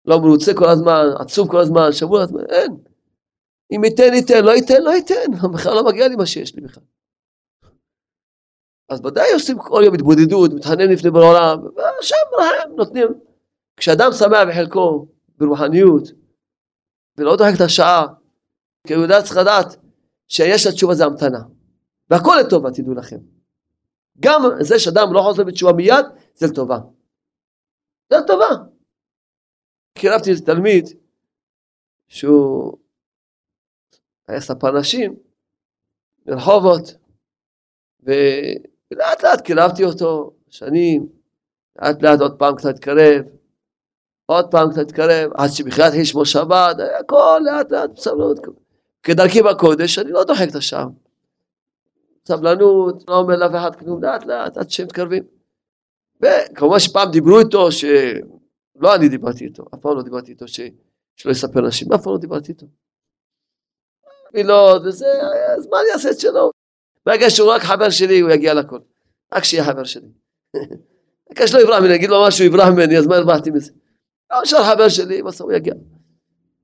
לא מרוצה כל הזמן, עצוב כל הזמן, שבוע הזמן, אין. אם ייתן ייתן, לא ייתן לא ייתן, בכלל לא מגיע לי מה שיש לי בכלל. אז ודאי עושים כל יום התבודדות, מתחנן לפני בר עולם, שם הם נותנים. כשאדם שמח בחלקו, ברוחניות, ולא דוחק את השעה, כי הוא יודע, צריך לדעת, שיש לתשובה זה המתנה. והכל לטובה, תדעו לכם. גם זה שאדם לא חוזר בתשובה מיד, זה לטובה. זה לטובה. קירבתי איזה תלמיד, שהוא היה ספר נשים, ברחובות, ולאט לאט קרבתי אותו שנים, לאט לאט עוד פעם קצת התקרב, עוד פעם קצת התקרב, עד שבחיית חיש מושבת, הכל לאט לאט בסבלנות. כדרכי בקודש, אני לא דוחק את השם. סבלנות, לא אומר לאף אחד כלום, לאט לאט, עד שהם מתקרבים. וכמובן שפעם דיברו איתו, לא אני דיברתי איתו, אף פעם לא דיברתי איתו, שלא יספר אנשים, אף פעם לא דיברתי איתו. מילות, וזה, אז מה אני אעשה את שלו? ברגע שהוא רק חבר שלי, הוא יגיע לכל. רק שיהיה חבר שלי. רק שלא יברח ממני, אגיד לו משהו, יברח ממני, אז מה הרבחתי מזה? לא משל חבר שלי, בסוף הוא יגיע.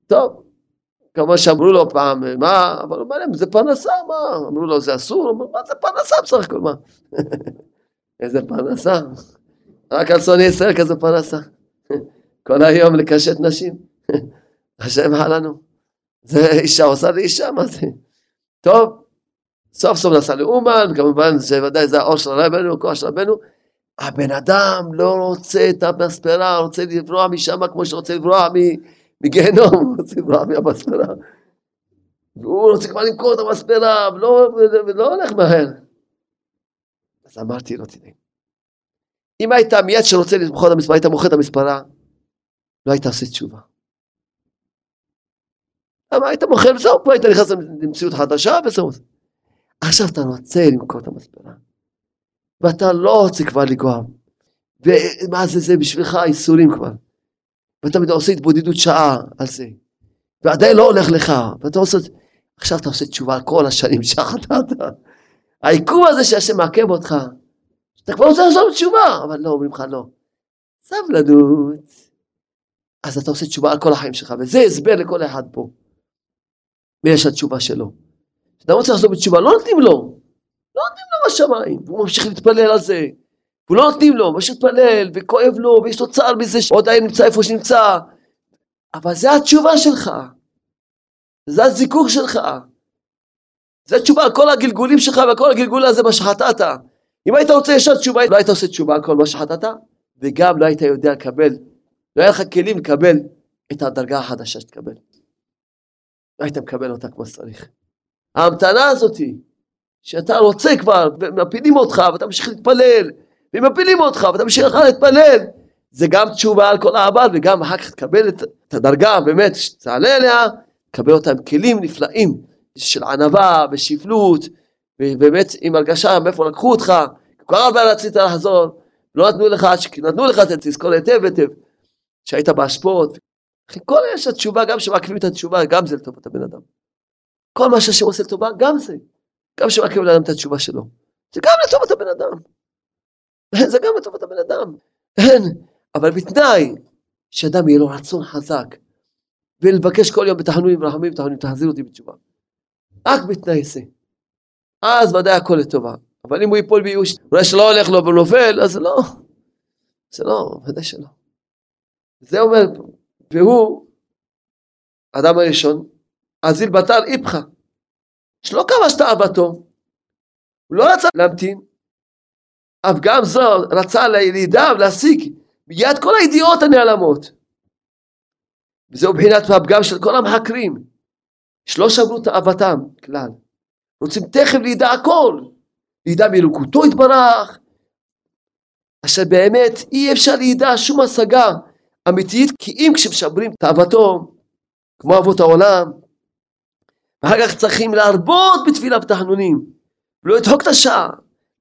טוב, כמובן שאמרו לו פעם, מה? אבל הוא אומר, זה פרנסה, מה? אמרו לו, זה אסור, הוא אומר, מה זה פרנסה בסך הכל, מה? איזה פרנסה? רק על שונאי ישראל כזה פרנסה. כל היום לקשת נשים. השם עלינו. זה אישה עושה לאישה, מה זה? טוב, סוף סוף נסע לאומן, כמובן שוודאי זה האור של רבנו, הכוח של רבנו, הבן אדם לא רוצה את המספרה, רוצה לברוע משם כמו שרוצה לברוע מגיהנום, הוא רוצה לברוע מהמספרה. הוא רוצה כבר למכור את המספרה, ולא הולך מהר. אז אמרתי, לא תדאג. אם היית מיד שרוצה למכור את המספרה, היית מוכר את המספרה, לא היית עושה תשובה. למה היית מוכר וזהו, פה היית נכנס למציאות חדשה וזהו. עכשיו אתה רוצה למכור את המספרה, ואתה לא רוצה כבר לגוע, ומה זה בשבילך האיסורים כבר, ואתה עושה התבודדות שעה על זה, ועדיין לא הולך לך, ואתה עושה, עכשיו אתה עושה תשובה על כל השנים שחטאת, העיכוב הזה שהשם מעכב אותך, אתה כבר רוצה לעשות תשובה, אבל לא, אומרים לך לא, סבלנות, אז אתה עושה תשובה על כל החיים שלך, וזה הסבר לכל אחד פה, ויש התשובה שלו, אתה רוצה לחזור בתשובה, לא נותנים לו. לא נותנים לו בשמיים. והוא ממשיך להתפלל על זה. והוא לא נותנים לו, ממשיך להתפלל, וכואב לו, ויש לו צער מזה שעוד היה נמצא איפה שנמצא. אבל זה התשובה שלך. זה הזיכוך שלך. זה התשובה על כל הגלגולים שלך, וכל הגלגול הזה מה שחטאת. אם היית רוצה ישר תשובה, לא היית עושה תשובה על כל מה שחטאת, וגם לא היית יודע לקבל, לא היה לך כלים לקבל את הדרגה החדשה שתקבל. לא היית מקבל אותה כמו שצריך. ההמתנה הזאת, שאתה רוצה כבר, ומפילים אותך, ואתה ממשיך להתפלל, ומפילים אותך, ואתה ממשיך להתפלל, זה גם תשובה על כל העבר, וגם אחר כך תקבל את הדרגה, באמת, שתעלה אליה, תקבל אותה עם כלים נפלאים, של ענווה, ושפלות, ובאמת עם הרגשה, מאיפה לקחו אותך, כבר הרבה רצית לחזור, לא נתנו לך, נתנו לך, תזכור היטב היטב, שהיית בהשפעות, כל יש התשובה, גם שמעכבים את התשובה, גם זה לטובת הבן אדם. כל מה שהשם עושה לטובה, גם זה. גם שמעכב לאדם את התשובה שלו. זה גם לטובת הבן אדם. זה גם לטובת הבן אדם. אבל בתנאי שאדם יהיה לו רצון חזק, ולבקש כל יום בתחנונים ורחמים, בתחנונים, תחזיר אותי בתשובה. רק בתנאי זה. אז ודאי הכל לטובה. אבל אם הוא ייפול בייאוש, אולי שלא הולך לו ונופל, אז לא. זה לא, ודאי שלא. זה אומר, והוא, האדם הראשון, עזיל בתר איפחה, שלא כבש את אהבתו, הוא לא רצה להמתין, אף גם זו רצה לידיו להשיג מיד כל הידיעות הנעלמות. וזהו בחינת הפגם של כל המחקרים, שלא שברו את אהבתם כלל, רוצים תכף לידע הכל, לידע מלוקותו התברך, אשר באמת אי אפשר לידע שום השגה אמיתית, כי אם כשמשברים את אהבתו, כמו אבות העולם, ואחר כך צריכים להרבות בתפילה בתחנונים, ולא ידחוק את השעה,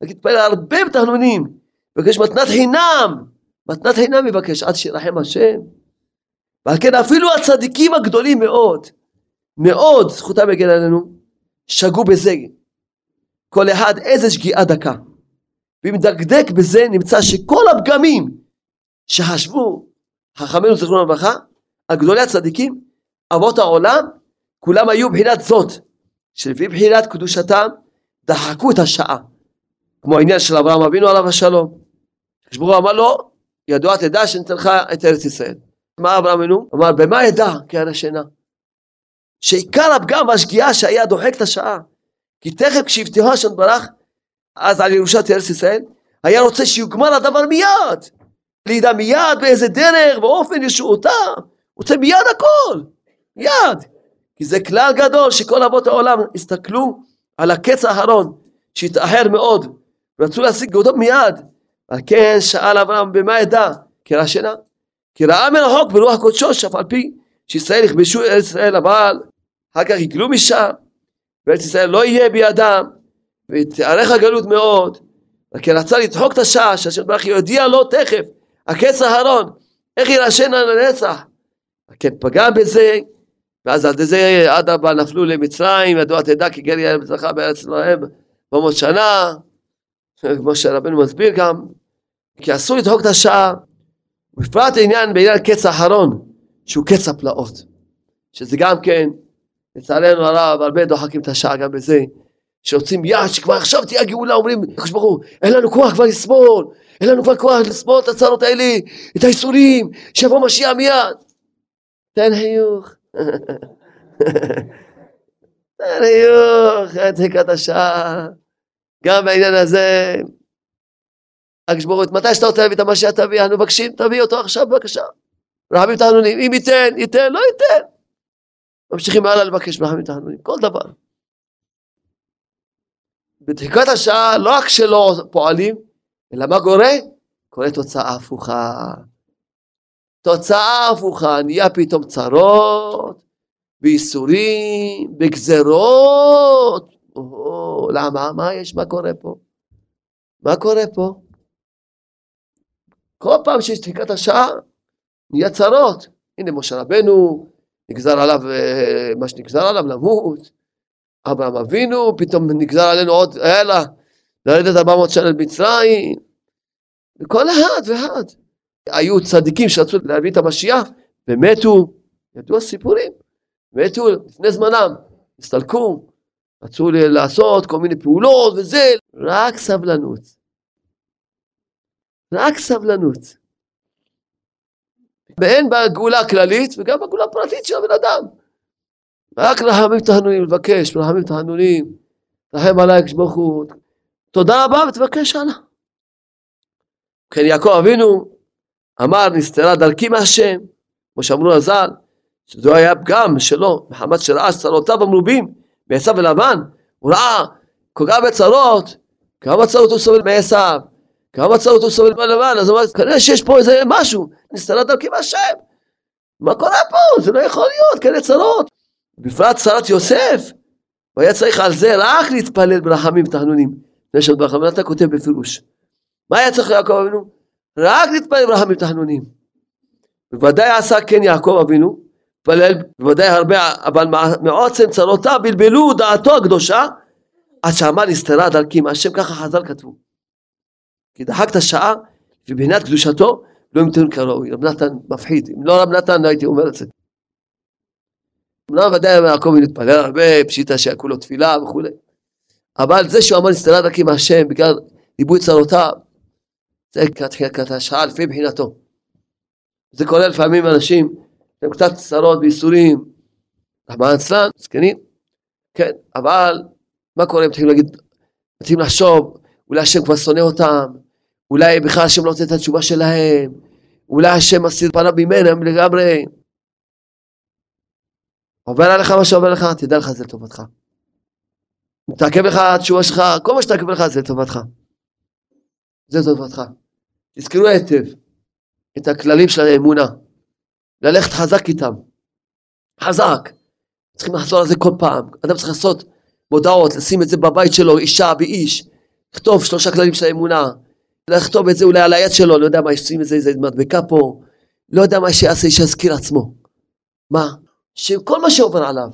להתפעל הרבה בתחנונים, מבקש מתנת חינם, מתנת חינם מבקש עד שירחם השם, ועל כן אפילו הצדיקים הגדולים מאוד, מאוד זכותם יגן עלינו, שגו בזה, כל אחד איזה שגיאה דקה, ואם דקדק בזה נמצא שכל הפגמים, שחשבו, חכמינו זכרונו לברכה, הגדולי הצדיקים, אבות העולם, כולם היו בחינת זאת, שלפי בחינת קדושתם דחקו את השעה, כמו העניין של אברהם אבינו עליו השלום. כשברוך אמר לו, ידוע תדע שניתן לך את ארץ ישראל. מה אברהם אבינו? אמר, במה ידע כעין השינה? שעיקר הפגם והשגיאה שהיה דוחק את השעה, כי תכף כשיבטיחו השם יתברך אז על ירושת ארץ ישראל, היה רוצה שיוגמר הדבר מיד, לידע מיד באיזה דרך ואופן ישועותה, רוצה מיד הכל, מיד. כי זה כלל גדול שכל אבות העולם הסתכלו על הקץ האחרון שהתאחר מאוד, ורצו להשיג אותו מיד. על כן שאל אברהם, במה ידע כי ראה שינה? כי ראה מרחוק ברוח קודשו, שאף על פי שישראל יכבשו ארץ ישראל, אבל אחר כך יגלו משם, וארץ ישראל לא יהיה בידם, ותארך הגלות מאוד. רק כי רצה לדחוק את השעה, שהשם יתברך יודיע לו תכף, הקץ האחרון, איך יראה שינה לנצח? רק כן פגם בזה, ואז עד זה עד הבא נפלו למצרים, ידוע תדע כי גר יהיה מצלחה בארץ להם 400 שנה, כמו שרבנו מסביר גם, כי אסור לדחוק את השעה, בפרט העניין בעניין קץ האחרון, שהוא קץ הפלאות, שזה גם כן, לצערנו הרב, הרבה דוחקים את השעה גם בזה, שרוצים יד, שכבר עכשיו תהיה גאולה, אומרים, אין לנו כוח כבר לסבול, אין לנו כבר כוח לסבול את הצרות האלה, את האיסורים, שיבוא משיח מיד. תן חיוך. תן חיוך, את דחיקת השעה. גם בעניין הזה, הקשבורות, מתי שאתה רוצה להביא את המשיח תביא, אנחנו מבקשים, תביא אותו עכשיו בבקשה. רחמים תחנונים, אם ייתן, ייתן, לא ייתן. ממשיכים הלאה לבקש רחמים תחנונים, כל דבר. בדחיקת השעה לא רק שלא פועלים, אלא מה גורם? קורה תוצאה הפוכה. תוצאה הפוכה, נהיה פתאום צרות, בייסורים, בגזרות. למה? מה יש? מה קורה פה? מה קורה פה? כל פעם שיש דחיקת השעה, נהיה צרות. הנה משה רבנו, נגזר עליו מה שנגזר עליו, למות. אברהם אבינו, פתאום נגזר עלינו עוד, אלא, לרדת 400 שנה למצרים, וכל אחד ואחד. היו צדיקים שרצו להביא את המשיח, ומתו, ידעו הסיפורים, מתו לפני זמנם, הסתלקו, רצו לעשות כל מיני פעולות וזה, רק סבלנות. רק סבלנות. ואין בגאולה הכללית, וגם בגאולה הפרטית של הבן אדם. רק רחמים תחנונים, לבקש, רחמים תחנונים, רחם עליי כשבוכות, תודה רבה ותבקש הלאה. כן, יעקב אבינו, אמר נסתרה דרכי מהשם, כמו שאמרו הזל, שזה היה פגם שלו, מחמת שראה צרותיו המרובים, מעשיו ולבן, הוא ראה כל כך בצרות, כמה צרות הוא סובל מעשיו, כמה צרות הוא סובל מלבן, אז הוא אמר, כנראה שיש פה איזה משהו, נסתרה דרכי מהשם, מה קורה פה? זה לא יכול להיות, כאלה צרות. בפרט צרת יוסף, הוא היה צריך על זה רק להתפלל ברחמים תחנונים, לשם ברחמים, אתה כותב בפירוש. מה היה צריך יעקב אבינו? רק להתפלל ברחמים תחנונים. בוודאי עשה כן יעקב אבינו, התפלל בוודאי הרבה, אבל מעוצם צרותיו בלבלו דעתו הקדושה, עד שאמר נסתרה דרכי מהשם, ככה חז"ל כתבו. כי דחק את השעה, ובחינת קדושתו, לא ימתנו כראוי, רב נתן מפחיד, אם לא רב נתן הייתי אומר את זה. אמנם ודאי יעקב מתפלל הרבה, פשיטה שכולו תפילה וכו'. אבל זה שהוא אמר נסתרה דרכי מהשם, בגלל ריבוי צרותיו, זה דחיקת השעה לפי בחינתו. זה כולל לפעמים אנשים, הם קצת צרות וייסורים, רחמנא ליצלן, זקנים, כן, אבל מה קורה? הם צריכים להגיד, צריכים לחשוב, אולי השם כבר שונא אותם, אולי בכלל השם לא רוצה את התשובה שלהם, אולי השם מסיר פניו ממנה לגמרי, עובר עליך מה שעובר לך, תדע לך זה לטובתך. אם תעכב לך התשובה שלך, כל מה שתעכב לך זה לטובתך. זה לטובתך. תזכרו היטב את הכללים של האמונה. ללכת חזק איתם. חזק. צריכים לחזור על זה כל פעם. אדם צריך לעשות מודעות, לשים את זה בבית שלו, אישה ואיש. לכתוב 3 כללים של האמונה. לכתוב את זה אולי על היד שלו, לא יודע מה ישים את זה, איזה מדבקה פה. לא יודע מה שיעשה, שיזכיר עצמו. מה? שכל מה שעובר עליו,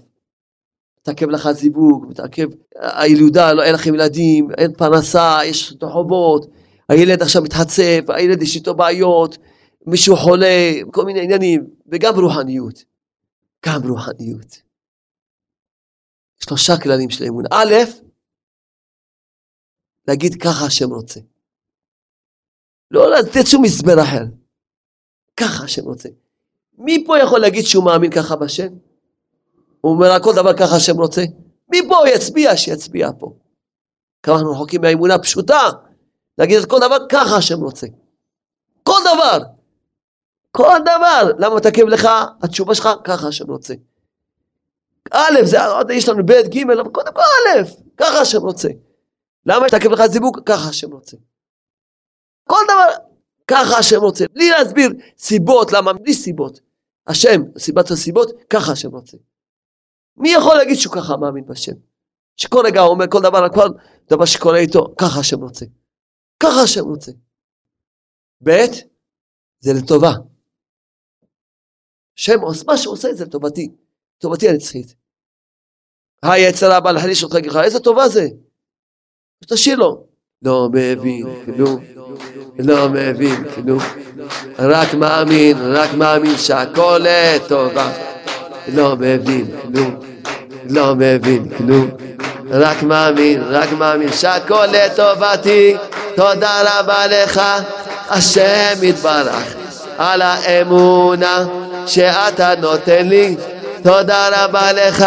מתעכב לך זיווג, מתעכב, הילודה, לא, אין לכם ילדים, אין פרנסה, יש חובות, הילד עכשיו מתחצף, הילד יש איתו בעיות, מישהו חולה, כל מיני עניינים, וגם רוחניות. שלושה כללים של אמונה. א', להגיד ככה השם רוצה. לא לתת שום הסבר אחר. ככה השם רוצה. מי פה יכול להגיד שהוא מאמין ככה בשם? הוא אומר הכל דבר ככה השם רוצה. מי פה יצביע שיצביע פה? כמה אנחנו רחוקים מהאמונה פשוטה. להגיד את כל דבר ככה השם רוצה. כל דבר. כל דבר. למה מתעכב לך? התשובה שלך ככה השם רוצה. א', זה עוד יש לנו ב' ג', אבל קודם כל א', ככה השם רוצה. למה מתעכב לך זיווג? ככה השם רוצה. כל דבר ככה השם רוצה. בלי להסביר סיבות, למה? בלי סיבות. השם, סיבת הסיבות, ככה השם רוצה. מי יכול להגיד שהוא ככה מאמין בשם? שכל רגע אומר כל דבר, כל דבר שקורה איתו, ככה השם רוצה. ככה השם רוצה. ב' זה לטובה. שם, מה שעושה זה לטובתי. טובתי הנצחית. היצר הבא להחליש אותך גרחה, איזה טובה זה? תשאיר לו. לא מבין כלום, לא מבין כלום, רק מאמין שהכל לטובה. לא מבין כלום, לא מבין כלום, רק מאמין שהכל לטובתי. תודה רבה לך השם יתברך על האמונה שאתה נותן לי. תודה רבה לך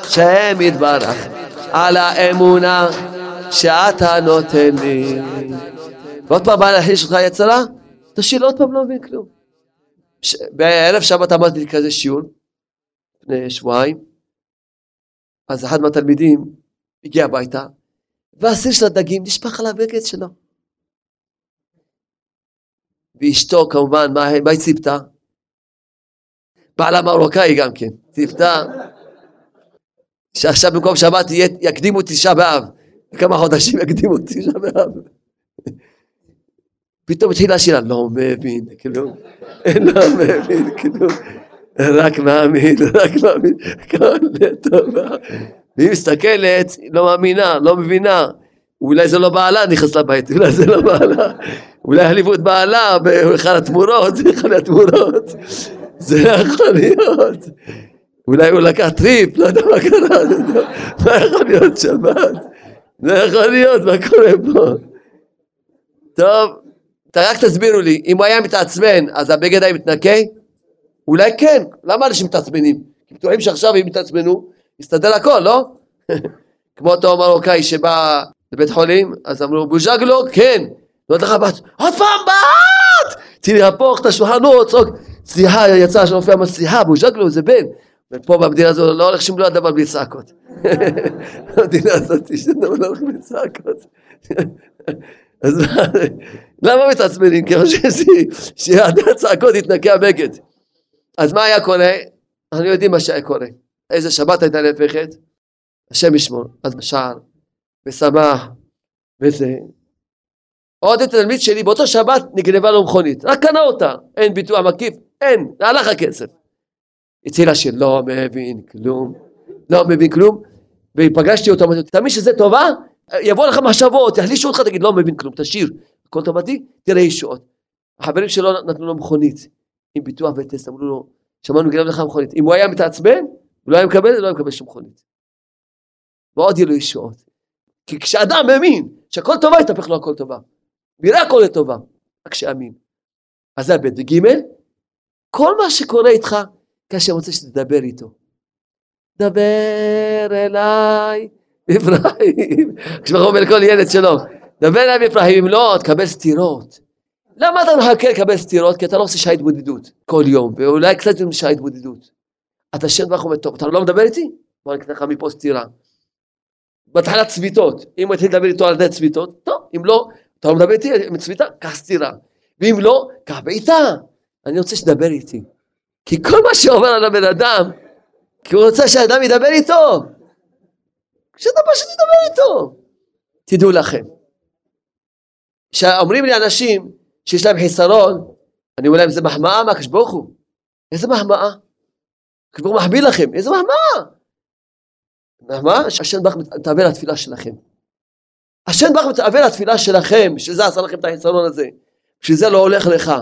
השם יתברך על האמונה שאתה נותן לי. ועוד פעם בא להחליש אותך יצרה, תשאיל עוד פעם לא מבין כלום. בערב שבת אמרתי לי כזה שיעור, לפני שבועיים, אז אחד מהתלמידים הגיע הביתה, והסיר של הדגים נשפך על הבגד שלו. ואשתו כמובן, מה היא ציפתה? בעלה מרוקאי גם כן, ציפתה, שעכשיו במקום שבת יקדימו תשעה באב, כמה חודשים יקדימו תשעה באב. פתאום התחילה שירה, לא מבין כלום, לא מבין כלום, רק מאמין, רק מאמין, כל לטובה. והיא מסתכלת, לא מאמינה, לא מבינה, אולי זה לא בעלה נכנס לבית, אולי זה לא בעלה, אולי החליפו את בעלה באחד התמורות, אחד התמורות, זה יכול להיות, אולי הוא לקח טריפ, לא יודע מה קרה, מה יכול להיות שבת, לא יכול להיות, מה קורה פה? טוב, רק תסבירו לי, אם הוא היה מתעצבן, אז הבגד היה מתנקה? אולי כן, למה אנשים מתעצבנים? כי בטוחים שעכשיו אם מתעצבנו, יסתדר הכל, לא? כמו אותו מרוקאי שבא לבית חולים, אז אמרו, בוז'גלו, כן. ועוד לך בת, עוד פעם בת! תרפוך את השולחנות, סליחה, יצא שנופי אמר, סליחה, בוז'גלו, זה בן. ופה במדינה הזאת לא הולך שום לא דבר בלי צעקות. המדינה הזאת שדבר לא הולך בלי צעקות. אז למה מתעצבנים? כי חושב שיעדי הצעקות יתנקה בגד. אז מה היה קורה? אנחנו יודעים מה שהיה קורה. איזה שבת הייתה להפכת? השם ישמור. אז בשער, ושמח, וזה. עוד התלמיד שלי, באותו שבת נגנבה לו מכונית. רק קנה אותה. אין ביטוח מקיף, אין. הלך הכסף. התחילה שלא מבין כלום. לא מבין כלום. ופגשתי אותו, אמרתי, תאמין שזה טובה? יבוא לך מחשבות, יחלישו אותך, תגיד, לא מבין כלום, תשאיר. הכל טובתי, תראה ישועות. החברים שלו נתנו לו מכונית. עם ביטוח וטסט, אמרו לו, שמענו גנב לך מכונית. אם הוא היה מתעצבן, הוא לא היה מקבל, לא היה מקבל שום מכונית. ועוד יהיו לו ישועות. כי כשאדם מאמין, שהכל טובה, יתהפך לו הכל טובה. ויראה הכל לטובה, רק שאמין. אז זה הבית. וג' כל מה שקורה איתך, כאשר רוצה שתדבר איתו. דבר אליי, אפרים. כשאנחנו אומר לכל ילד שלו, דבר אליי אפרים, אם לא, תקבל סתירות. למה אתה מחכה לקבל סתירות? כי אתה לא עושה שעה התבודדות כל יום, ואולי קצת זה שעה התבודדות. אתה שם ואנחנו אומר, טוב, אתה לא מדבר איתי? בוא נקטע לך מפה סתירה. בתחילת צביתות, אם הוא התחיל לדבר איתו על ידי צביתות, טוב, אם לא, אתה לא מדבר איתי, מצביתה, כך סתירה. ואם לא, כך בעיתה. אני רוצה שתדבר איתי. כי כל מה שעובר על הבן אדם, כי הוא רוצה שהאדם ידבר איתו. כשאתה פשוט ידבר איתו. תדעו לכם. כשאומרים לי אנשים, שיש להם חיסרון, אני אומר להם, זה מחמאה מה הקדוש ברוך הוא? איזה מחמאה? הקדוש ברוך הוא מחמיא לכם, איזה מחמאה? מחמאה? השם ברוך הוא מתאבל לתפילה שלכם. השם ברוך הוא מתאבל לתפילה שלכם, שזה עשה לכם את החיסרון הזה, שזה לא הולך לך,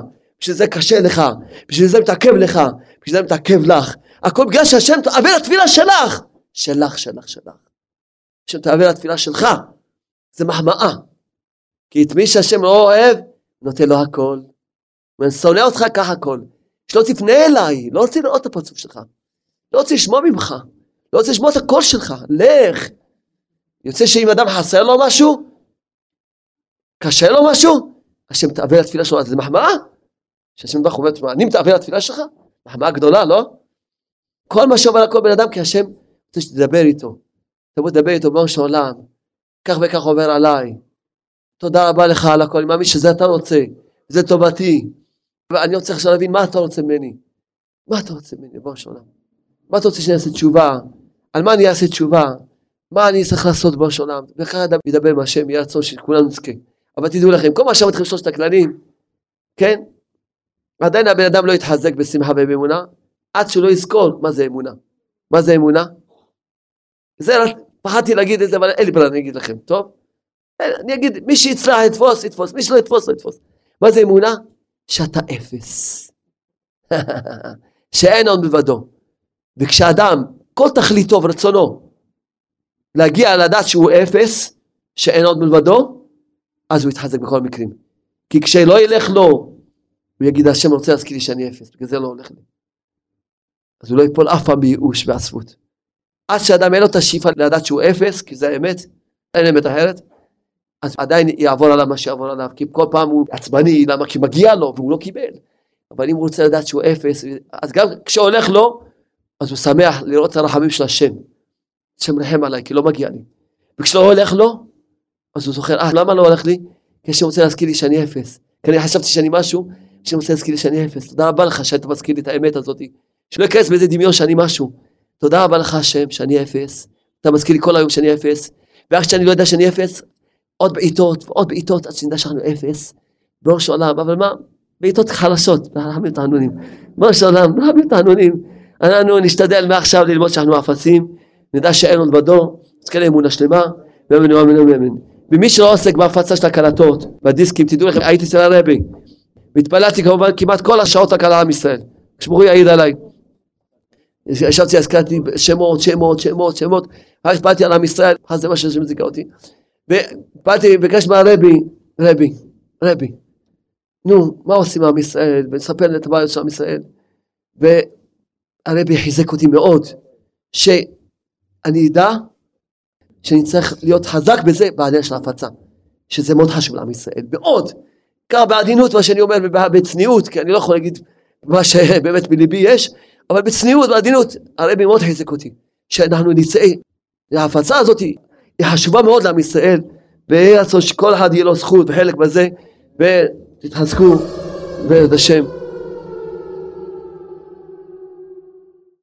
שזה קשה לך, שזה מתעכב לך, שזה מתעכב לך, הכל בגלל שהשם מתאבל לתפילה שלך, שלך, שלך, שלך. שתעבר לתפילה שלך. זה מחמאה. כי את מי שהשם לא אוהב, נותן לו הכל. ואני שונא אותך ככה הכל. שלא תפנה אליי, לא רוצה לראות את הפרצוף שלך. לא רוצה לשמוע ממך. לא רוצה לשמוע את הקול שלך. לך. יוצא שאם אדם חסר לו משהו, קשה לו משהו, השם תעבר לתפילה שלו. זה מחמאה? שהשם דבר חובד, אני מתעבר לתפילה שלך? מחמאה גדולה, לא? כל מה שעובר לכל בן אדם, כי השם רוצה שתדבר איתו. אתה בוא תדבר איתו, בואו שעולם. כך וכך עובר עליי. תודה רבה לך על הכל. אני מאמין שזה אתה רוצה. זה טובתי. ואני רוצה עכשיו להבין מה אתה רוצה ממני. מה אתה רוצה ממני, בואו שעולם. מה אתה רוצה שאני אעשה תשובה? על מה אני אעשה תשובה? מה אני צריך לעשות בראש עולם? וכך אדם ידבר עם השם, יהיה רצון שכולם נזכה. אבל תדעו לכם, כל מה שם מתחיל שלושת הכללים, כן? עדיין הבן אדם לא יתחזק בשמחה ובאמונה, עד שהוא לא יזכור מה זה אמונה. מה זה אמונה? זה פחדתי להגיד את זה, אבל אין לי ברירה, אני אגיד לכם, טוב? אני אגיד, מי שיצלח יתפוס, יתפוס, מי שלא יתפוס, לא יתפוס. מה זה אמונה? שאתה אפס. שאין עוד בבדו. וכשאדם, כל תכליתו ורצונו, להגיע לדעת שהוא אפס, שאין עוד מלבדו, אז הוא יתחזק בכל המקרים. כי כשלא ילך לו, הוא יגיד, השם רוצה להזכיר לי שאני אפס, בגלל זה לא הולך לי. אז הוא לא ייפול אף פעם בייאוש ועצבות. עד שאדם אין לו את השאיפה לדעת שהוא אפס, כי זה האמת, אין אמת אחרת, אז עדיין יעבור עליו מה שיעבור עליו, כי כל פעם הוא עצבני, למה? כי מגיע לו, והוא לא קיבל. אבל אם הוא רוצה לדעת שהוא אפס, אז גם כשהולך לו, אז הוא שמח לראות את הרחמים של השם. שמרחם עליי, כי לא מגיע לי. וכשלא הולך לו, אז הוא זוכר, למה לא הולך לי? כי השם רוצה להזכיר לי שאני אפס. כי אני חשבתי שאני משהו, השם רוצה להזכיר לי שאני אפס. תודה רבה לך שאתה מזכיר לי את האמת הזאת. שלא יקרס באיזה דמיון שאני משהו. תודה רבה לך השם שאני אפס. אתה מזכיר לי כל היום שאני אפס. ואיך שאני לא יודע שאני אפס, עוד בעיתות ועוד בעיתות, עד שנדע שאנחנו אפס. בראש העולם, אבל מה? בעיתות חלשות, רחמים תענונים. בראש העולם, רחמים תענונים. אנחנו נשתדל מעכשיו ללמוד שאנחנו אפסים. נדע שאין עוד בדור, אז כאלה אמונה שלמה, ואמן ואמן ואמן. ומי שלא עוסק בהפצה של הקלטות, בדיסקים, תדעו לכם, הייתי אצל הרבי, והתפללתי כמובן כמעט כל השעות רק על העם ישראל, כשבורי יעיד עליי. ישבתי, אז קלטתי שמות, שמות, שמות, שמות, רק התפללתי על העם ישראל, אז זה מה שמזיקה אותי. והתפללתי, ביקש מהרבי, רבי, נו, מה עושים עם ישראל, ונספר לי את הבעיות של עם ישראל. והרבי חיזק אותי מאוד, אני אדע שאני צריך להיות חזק בזה בעניין של ההפצה, שזה מאוד חשוב לעם ישראל, מאוד, כך בעדינות מה שאני אומר, בצניעות, כי אני לא יכול להגיד מה שבאמת מליבי יש, אבל בצניעות, בעדינות, הרבי מאוד חיזק אותי, שאנחנו נצא, ההפצה הזאת היא חשובה מאוד לעם ישראל, ויהיה רצון שכל אחד יהיה לו זכות וחלק בזה, ותתחזקו, ואת השם.